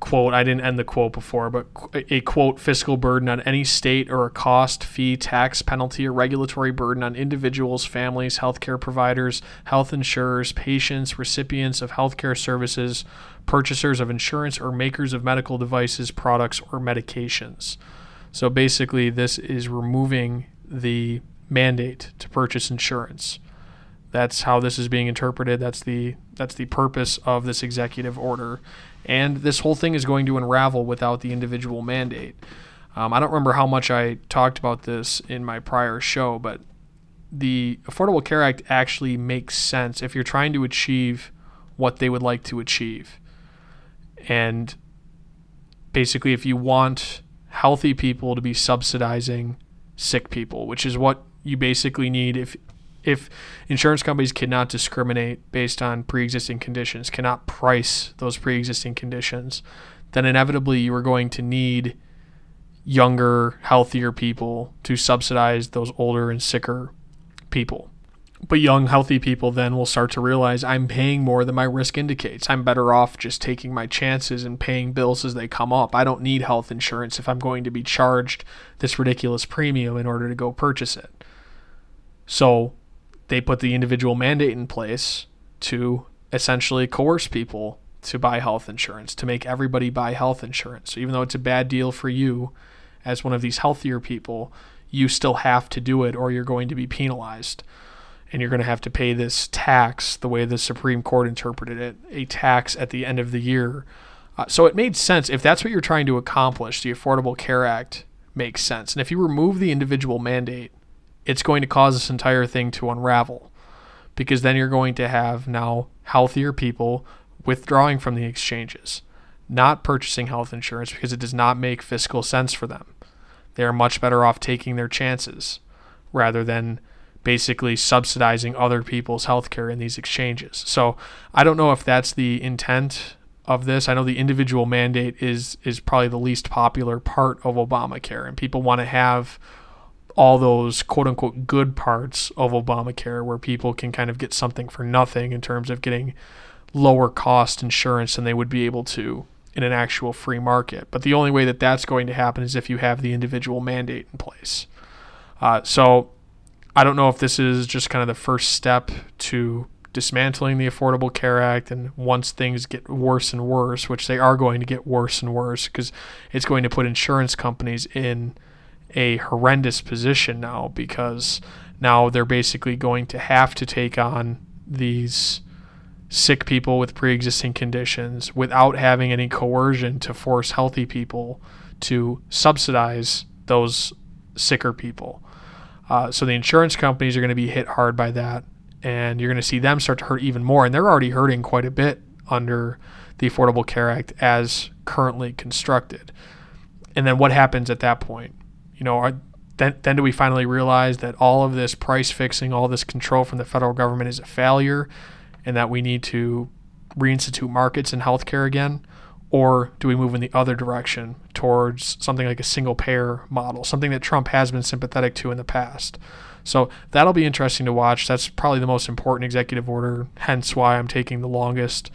quote, I didn't end the quote before, but a, quote, fiscal burden on any state, or a cost, fee, tax, penalty, or regulatory burden on individuals, families, healthcare providers, health insurers, patients, recipients of healthcare services, purchasers of insurance, or makers of medical devices, products, or medications. So basically, this is removing the mandate to purchase insurance. That's how this is being interpreted. That's the that's the purpose of this executive order. And this whole thing is going to unravel without the individual mandate. Um, I don't remember how much I talked about this in my prior show, but the Affordable Care Act actually makes sense if you're trying to achieve what they would like to achieve. And basically, if you want healthy people to be subsidizing sick people, which is what you basically need if if insurance companies cannot discriminate based on pre-existing conditions, cannot price those pre-existing conditions, then inevitably you are going to need younger, healthier people to subsidize those older and sicker people. But young, healthy people then will start to realize, I'm paying more than my risk indicates. I'm better off just taking my chances and paying bills as they come up. I don't need health insurance if I'm going to be charged this ridiculous premium in order to go purchase it. So they put the individual mandate in place to essentially coerce people to buy health insurance, to make everybody buy health insurance. So even though it's a bad deal for you as one of these healthier people, you still have to do it, or you're going to be penalized. And you're going to have to pay this tax, the way the Supreme Court interpreted it, a tax at the end of the year. Uh, so it made sense. If that's what you're trying to accomplish, the Affordable Care Act makes sense. And if you remove the individual mandate, it's going to cause this entire thing to unravel, because then you're going to have now healthier people withdrawing from the exchanges, not purchasing health insurance because it does not make fiscal sense for them. They are much better off taking their chances rather than basically subsidizing other people's healthcare in these exchanges. So I don't know if that's the intent of this. I know the individual mandate is is probably the least popular part of Obamacare, and people want to have all those quote-unquote good parts of Obamacare where people can kind of get something for nothing in terms of getting lower cost insurance than they would be able to in an actual free market. But the only way that that's going to happen is if you have the individual mandate in place. Uh, so I don't know if this is just kind of the first step to dismantling the Affordable Care Act, and once things get worse and worse, which they are going to get worse and worse, because it's going to put insurance companies in a horrendous position now, because now they're basically going to have to take on these sick people with pre-existing conditions without having any coercion to force healthy people to subsidize those sicker people. Uh, so the insurance companies are going to be hit hard by that, and you're going to see them start to hurt even more. And they're already hurting quite a bit under the Affordable Care Act as currently constructed. And then what happens at that point? You know, are, then, then do we finally realize that all of this price fixing, all this control from the federal government is a failure, and that we need to reinstitute markets in healthcare again? Or do we move in the other direction towards something like a single-payer model, something that Trump has been sympathetic to in the past? So that'll be interesting to watch. That's probably the most important executive order, hence why I'm taking the longest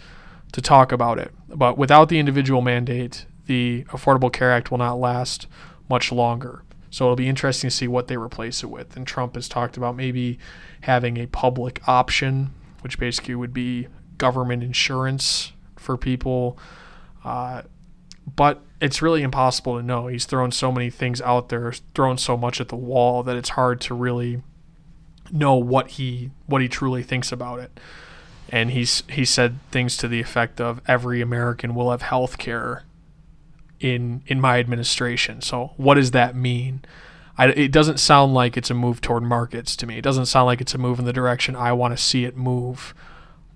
to talk about it. But without the individual mandate, the Affordable Care Act will not last much longer. So it'll be interesting to see what they replace it with. And Trump has talked about maybe having a public option, which basically would be government insurance for people. Uh, but it's really impossible to know. He's thrown so many things out there, thrown so much at the wall, that it's hard to really know what he what he truly thinks about it. And he's he said things to the effect of, every American will have health care in in my administration. So what does that mean? I, it doesn't sound like it's a move toward markets to me. It doesn't sound like it's a move in the direction I want to see it move.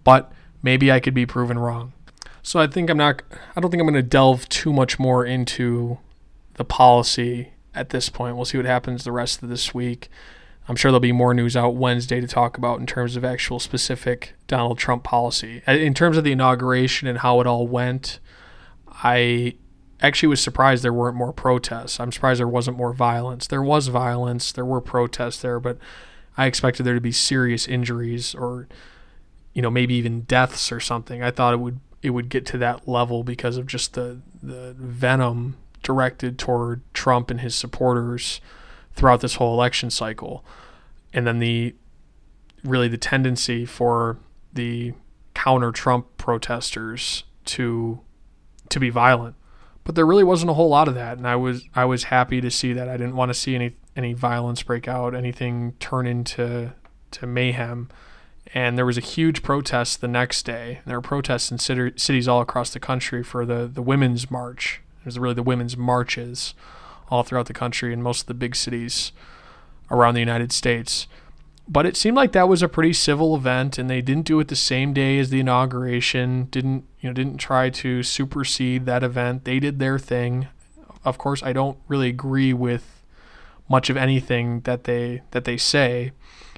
But maybe I could be proven wrong. So I think I'm not, I don't think I'm going to delve too much more into the policy at this point. We'll see what happens the rest of this week. I'm sure there'll be more news out Wednesday to talk about in terms of actual specific Donald Trump policy. In terms of the inauguration and how it all went, I actually was surprised there weren't more protests. I'm surprised there wasn't more violence. There was violence. There were protests there, but I expected there to be serious injuries or, you know, maybe even deaths or something. I thought it would it would get to that level because of just the the venom directed toward Trump and his supporters throughout this whole election cycle. And then the really the tendency for the counter-Trump protesters to to be violent. But there really wasn't a whole lot of that, and I was I was happy to see that. I didn't want to see any any violence break out, anything turn into to mayhem. And there was a huge protest the next day. There were protests in city, cities all across the country for the, the women's march. It was really the women's marches all throughout the country and most of the big cities around the United States. But it seemed like that was a pretty civil event, and they didn't do it the same day as the inauguration. Didn't, you know, didn't try to supersede that event. They did their thing. Of course, I don't really agree with much of anything that they that they say.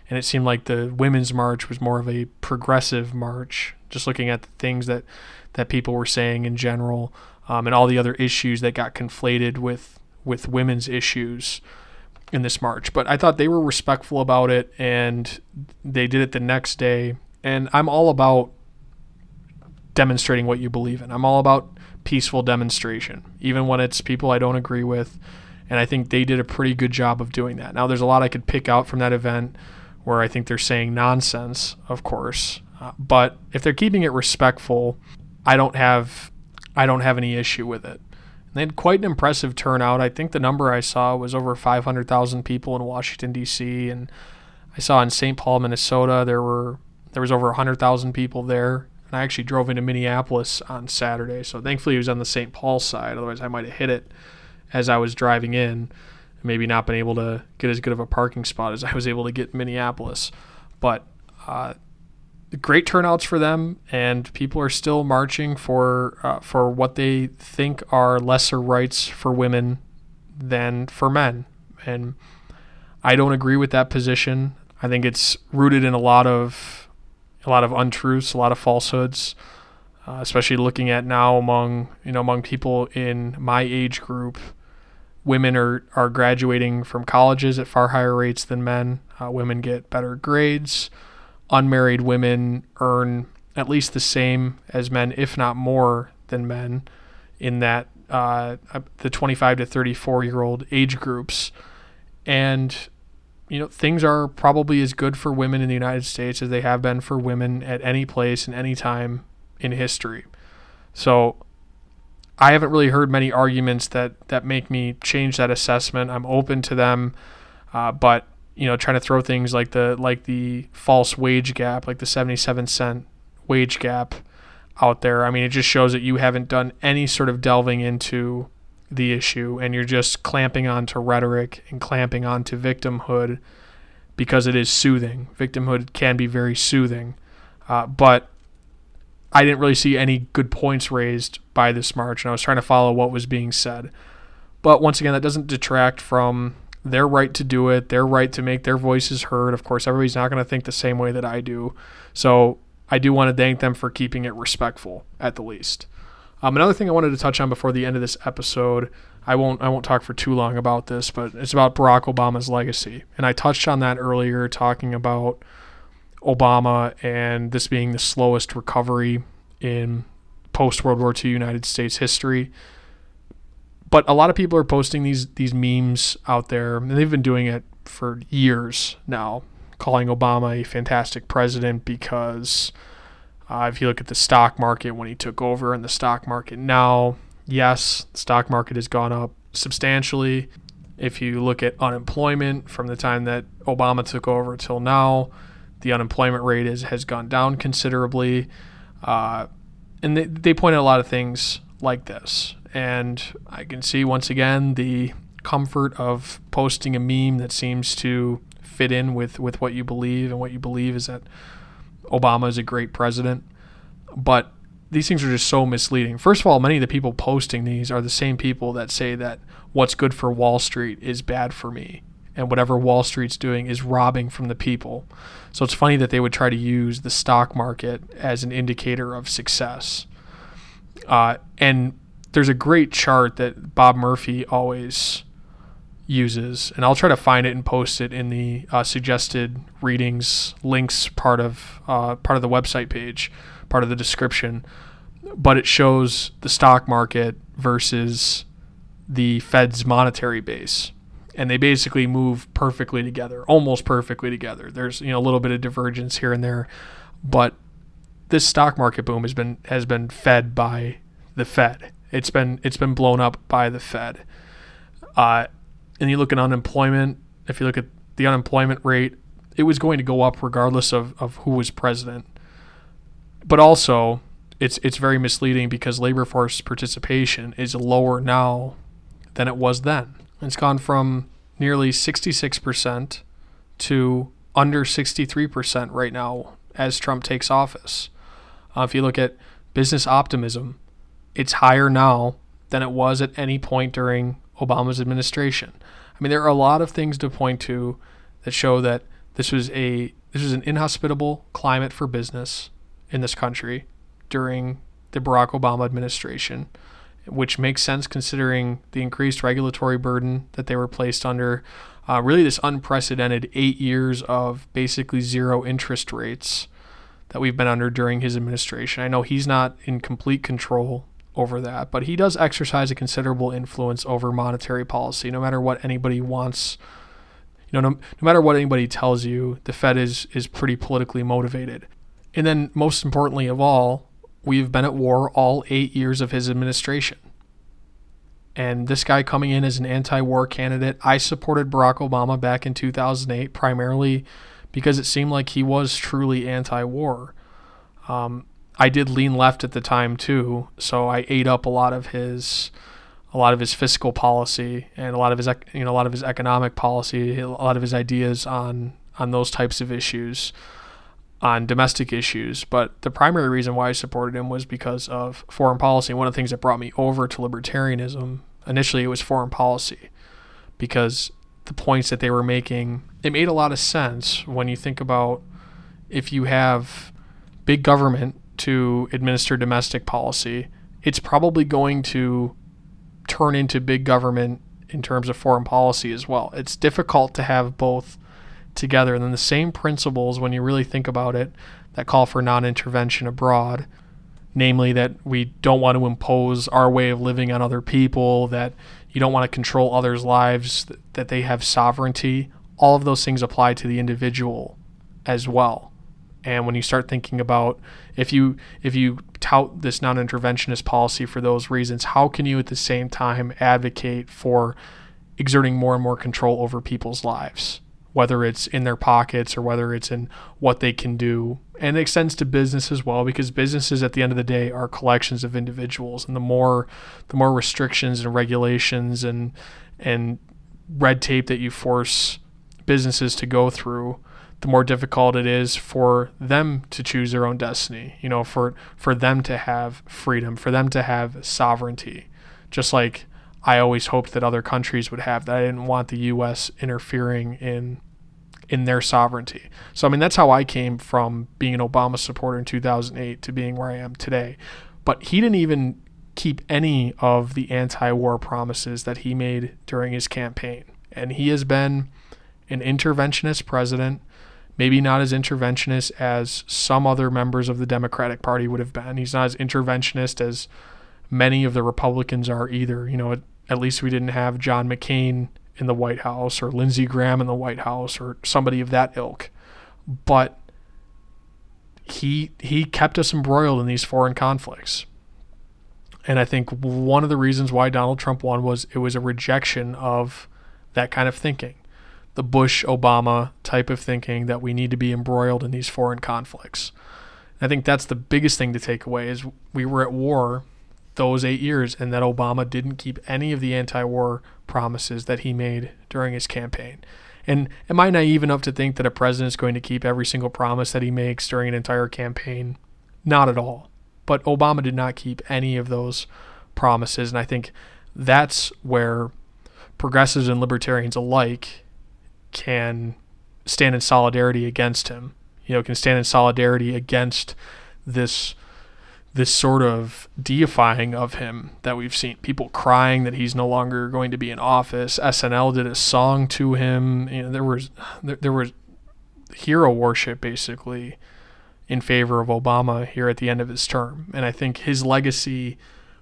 And it seemed like the women's march was more of a progressive march, just looking at the things that, that people were saying in general, um, and all the other issues that got conflated with, with women's issues in this march. But I thought they were respectful about it, and they did it the next day. And I'm all about demonstrating what you believe in. I'm all about peaceful demonstration, even when it's people I don't agree with. And I think they did a pretty good job of doing that. Now, there's a lot I could pick out from that event where I think they're saying nonsense, of course. Uh, but if they're keeping it respectful, I don't have I don't have any issue with it. And they had quite an impressive turnout. I think the number I saw was over five hundred thousand people in Washington, D C, and I saw in Saint Paul, Minnesota, there were there was over one hundred thousand people there. And I actually drove into Minneapolis on Saturday, so thankfully it was on the Saint Paul side. Otherwise, I might have hit it as I was driving in. Maybe not been able to get as good of a parking spot as I was able to get in Minneapolis. But uh, great turnouts for them, and people are still marching for uh, for what they think are lesser rights for women than for men. And I don't agree with that position. I think it's rooted in a lot of a lot of untruths, a lot of falsehoods, uh, especially looking at now among you know among people in my age group. Women are, are graduating from colleges at far higher rates than men. Uh, women get better grades. Unmarried women earn at least the same as men, if not more than men, in that uh, the twenty-five to thirty-four-year-old age groups. And you know things are probably as good for women in the United States as they have been for women at any place and any time in history. So I haven't really heard many arguments that, that make me change that assessment. I'm open to them, uh, but you know, trying to throw things like the like the false wage gap, like the seventy-seven cent wage gap out there. I mean, it just shows that you haven't done any sort of delving into the issue, and you're just clamping onto rhetoric and clamping onto victimhood because it is soothing. Victimhood can be very soothing, uh, but I didn't really see any good points raised by this march, and I was trying to follow what was being said. But once again, that doesn't detract from their right to do it, their right to make their voices heard. Of course, everybody's not going to think the same way that I do. So I do want to thank them for keeping it respectful, at the least. Um, another thing I wanted to touch on before the end of this episode, I won't I won't talk for too long about this, but it's about Barack Obama's legacy. And I touched on that earlier, talking about Obama and this being the slowest recovery in post-World War Two United States history. But a lot of people are posting these these memes out there, and they've been doing it for years now, calling Obama a fantastic president because uh, if you look at the stock market when he took over and the stock market now, yes, the stock market has gone up substantially. If you look at unemployment from the time that Obama took over till now, the unemployment rate is, has gone down considerably. Uh, and they, they point out a lot of things like this. And I can see, once again, the comfort of posting a meme that seems to fit in with, with what you believe. And what you believe is that Obama is a great president. But these things are just so misleading. First of all, many of the people posting these are the same people that say that what's good for Wall Street is bad for me, and whatever Wall Street's doing is robbing from the people. So it's funny that they would try to use the stock market as an indicator of success. Uh, and there's a great chart that Bob Murphy always uses, and I'll try to find it and post it in the uh, suggested readings links part of uh, part of the website page, part of the description. But it shows the stock market versus the Fed's monetary base, and they basically move perfectly together, almost perfectly together. There's, you know, a little bit of divergence here and there, but this stock market boom has been has been fed by the Fed. It's been it's been blown up by the Fed. Uh, and you look at unemployment. If you look at the unemployment rate, it was going to go up regardless of, of who was president. But also, it's it's very misleading because labor force participation is lower now than it was then. It's gone from nearly sixty-six percent to under sixty-three percent right now as Trump takes office. Uh, if you look at business optimism, it's higher now than it was at any point during Obama's administration. I mean, there are a lot of things to point to that show that this was a this was an inhospitable climate for business in this country during the Barack Obama administration, which makes sense considering the increased regulatory burden that they were placed under, uh, really this unprecedented eight years of basically zero interest rates that we've been under during his administration. I know he's not in complete control over that, but he does exercise a considerable influence over monetary policy, no matter what anybody wants. You know, no, no matter what anybody tells you, the Fed is is pretty politically motivated. And then most importantly of all, we've been at war all eight years of his administration. And this guy coming in as an anti-war candidate, I supported Barack Obama back in two thousand eight, primarily because it seemed like he was truly anti-war. Um, I did lean left at the time too, so I ate up a lot of his, a lot of his fiscal policy and a lot of his, you know, a lot of his economic policy, a lot of his ideas on on those types of issues, on domestic issues. But the primary reason why I supported him was because of foreign policy. One of the things that brought me over to libertarianism, initially, it was foreign policy, because the points that they were making, it made a lot of sense when you think about if you have big government to administer domestic policy, it's probably going to turn into big government in terms of foreign policy as well. It's difficult to have both together. And then the same principles, when you really think about it, that call for non-intervention abroad, namely that we don't want to impose our way of living on other people, that you don't want to control others' lives, that they have sovereignty, all of those things apply to the individual as well. And when you start thinking about if you if you tout this non-interventionist policy for those reasons, how can you at the same time advocate for exerting more and more control over people's lives, whether it's in their pockets or whether it's in what they can do? And it extends to business as well, because businesses at the end of the day are collections of individuals. And the more the more restrictions and regulations and and red tape that you force businesses to go through, the more difficult it is for them to choose their own destiny, you know, for for them to have freedom, for them to have sovereignty. Just like I always hoped that other countries would have that. I didn't want the U S interfering in in their sovereignty. So, I mean, that's how I came from being an Obama supporter in two thousand eight to being where I am today. But he didn't even keep any of the anti-war promises that he made during his campaign. And he has been an interventionist president, maybe not as interventionist as some other members of the Democratic Party would have been. He's not as interventionist as many of the Republicans are either. You know, it, at least we didn't have John McCain in the White House or Lindsey Graham in the White House or somebody of that ilk. But he he kept us embroiled in these foreign conflicts. And I think one of the reasons why Donald Trump won was it was a rejection of that kind of thinking, the Bush-Obama type of thinking that we need to be embroiled in these foreign conflicts. And I think that's the biggest thing to take away is we were at war those eight years, and that Obama didn't keep any of the anti-war promises that he made during his campaign. And am I naive enough to think that a president is going to keep every single promise that he makes during an entire campaign? Not at all. But Obama did not keep any of those promises, and I think that's where progressives and libertarians alike can stand in solidarity against him. You know, can stand in solidarity against this this sort of deifying of him that we've seen. People crying that he's no longer going to be in office. S N L did a song to him. You know, there was there, there was hero worship basically in favor of Obama here at the end of his term. And I think his legacy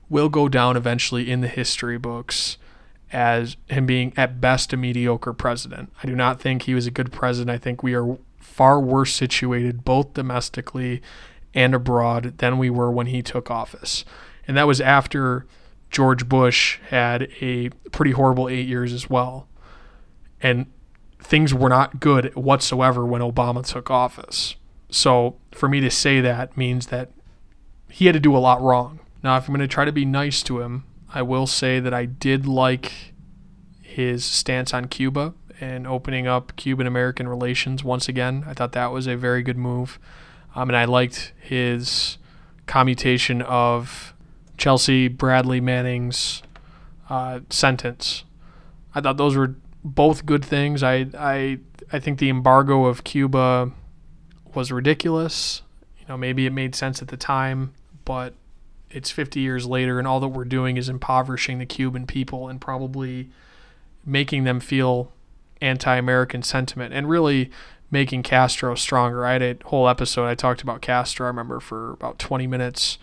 will go down eventually in the history books as him being at best a mediocre president. I do not think he was a good president. I think we are far worse situated both domestically and abroad than we were when he took office. And that was after George Bush had a pretty horrible eight years as well. And things were not good whatsoever when Obama took office. So for me to say that means that he had to do a lot wrong. Now, if I'm going to try to be nice to him, I will say that I did like his stance on Cuba and opening up Cuban-American relations once again. I thought that was a very good move. Um, and I liked his commutation of Chelsea Bradley Manning's uh, sentence. I thought those were both good things. I I I think the embargo of Cuba was ridiculous. You know, maybe it made sense at the time, but it's fifty years later, and all that we're doing is impoverishing the Cuban people and probably making them feel anti-American sentiment and really making Castro stronger. I had a whole episode I talked about Castro, I remember, for about twenty minutes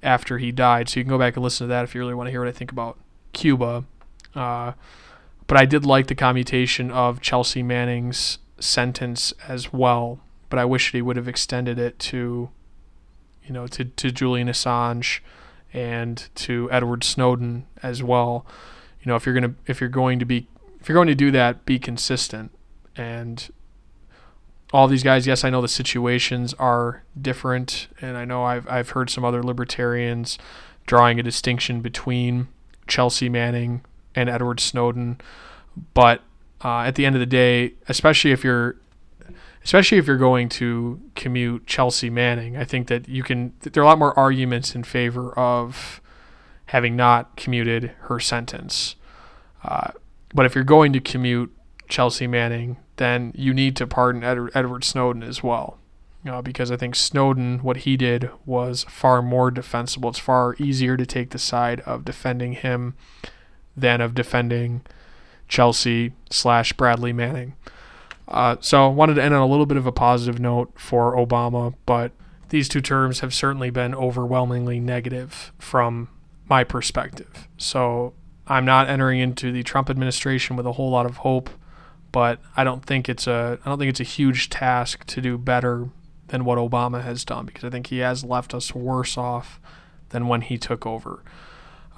after he died. So you can go back and listen to that if you really want to hear what I think about Cuba. Uh, but I did like the commutation of Chelsea Manning's sentence as well. But I wish he would have extended it to, you know, to, to Julian Assange and to Edward Snowden as well. You know, if you're gonna if you're going to be if you're going to do that, be consistent. And all these guys, yes, I know the situations are different, and I know I've I've heard some other libertarians drawing a distinction between Chelsea Manning and Edward Snowden. But uh, at the end of the day, especially if you're Especially if you're going to commute Chelsea Manning, I think that you can. There are a lot more arguments in favor of having not commuted her sentence. Uh, but if you're going to commute Chelsea Manning, then you need to pardon Ed- Edward Snowden as well, you know, because I think Snowden, what he did was far more defensible. It's far easier to take the side of defending him than of defending Chelsea slash Bradley Manning. Uh, so I wanted to end on a little bit of a positive note for Obama, but these two terms have certainly been overwhelmingly negative from my perspective. So I'm not entering into the Trump administration with a whole lot of hope, but I don't think it's a I don't think it's a huge task to do better than what Obama has done, because I think he has left us worse off than when he took over.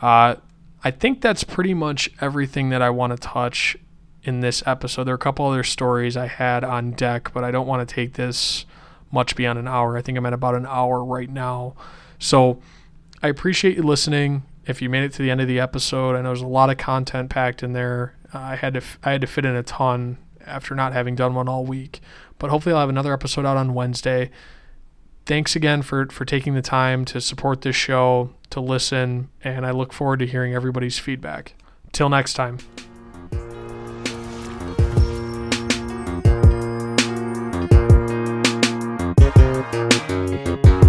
Uh, I think that's pretty much everything that I want to touch in this episode. There are a couple other stories I had on deck, but I don't want to take this much beyond an hour. I think I'm at about an hour right now. So I appreciate you listening. If you made it to the end of the episode, I know there's a lot of content packed in there. Uh, I had to f- I had to fit in a ton after not having done one all week, but hopefully I'll have another episode out on Wednesday. Thanks again for, for taking the time to support this show, to listen, and I look forward to hearing everybody's feedback. Till next time. Thank you.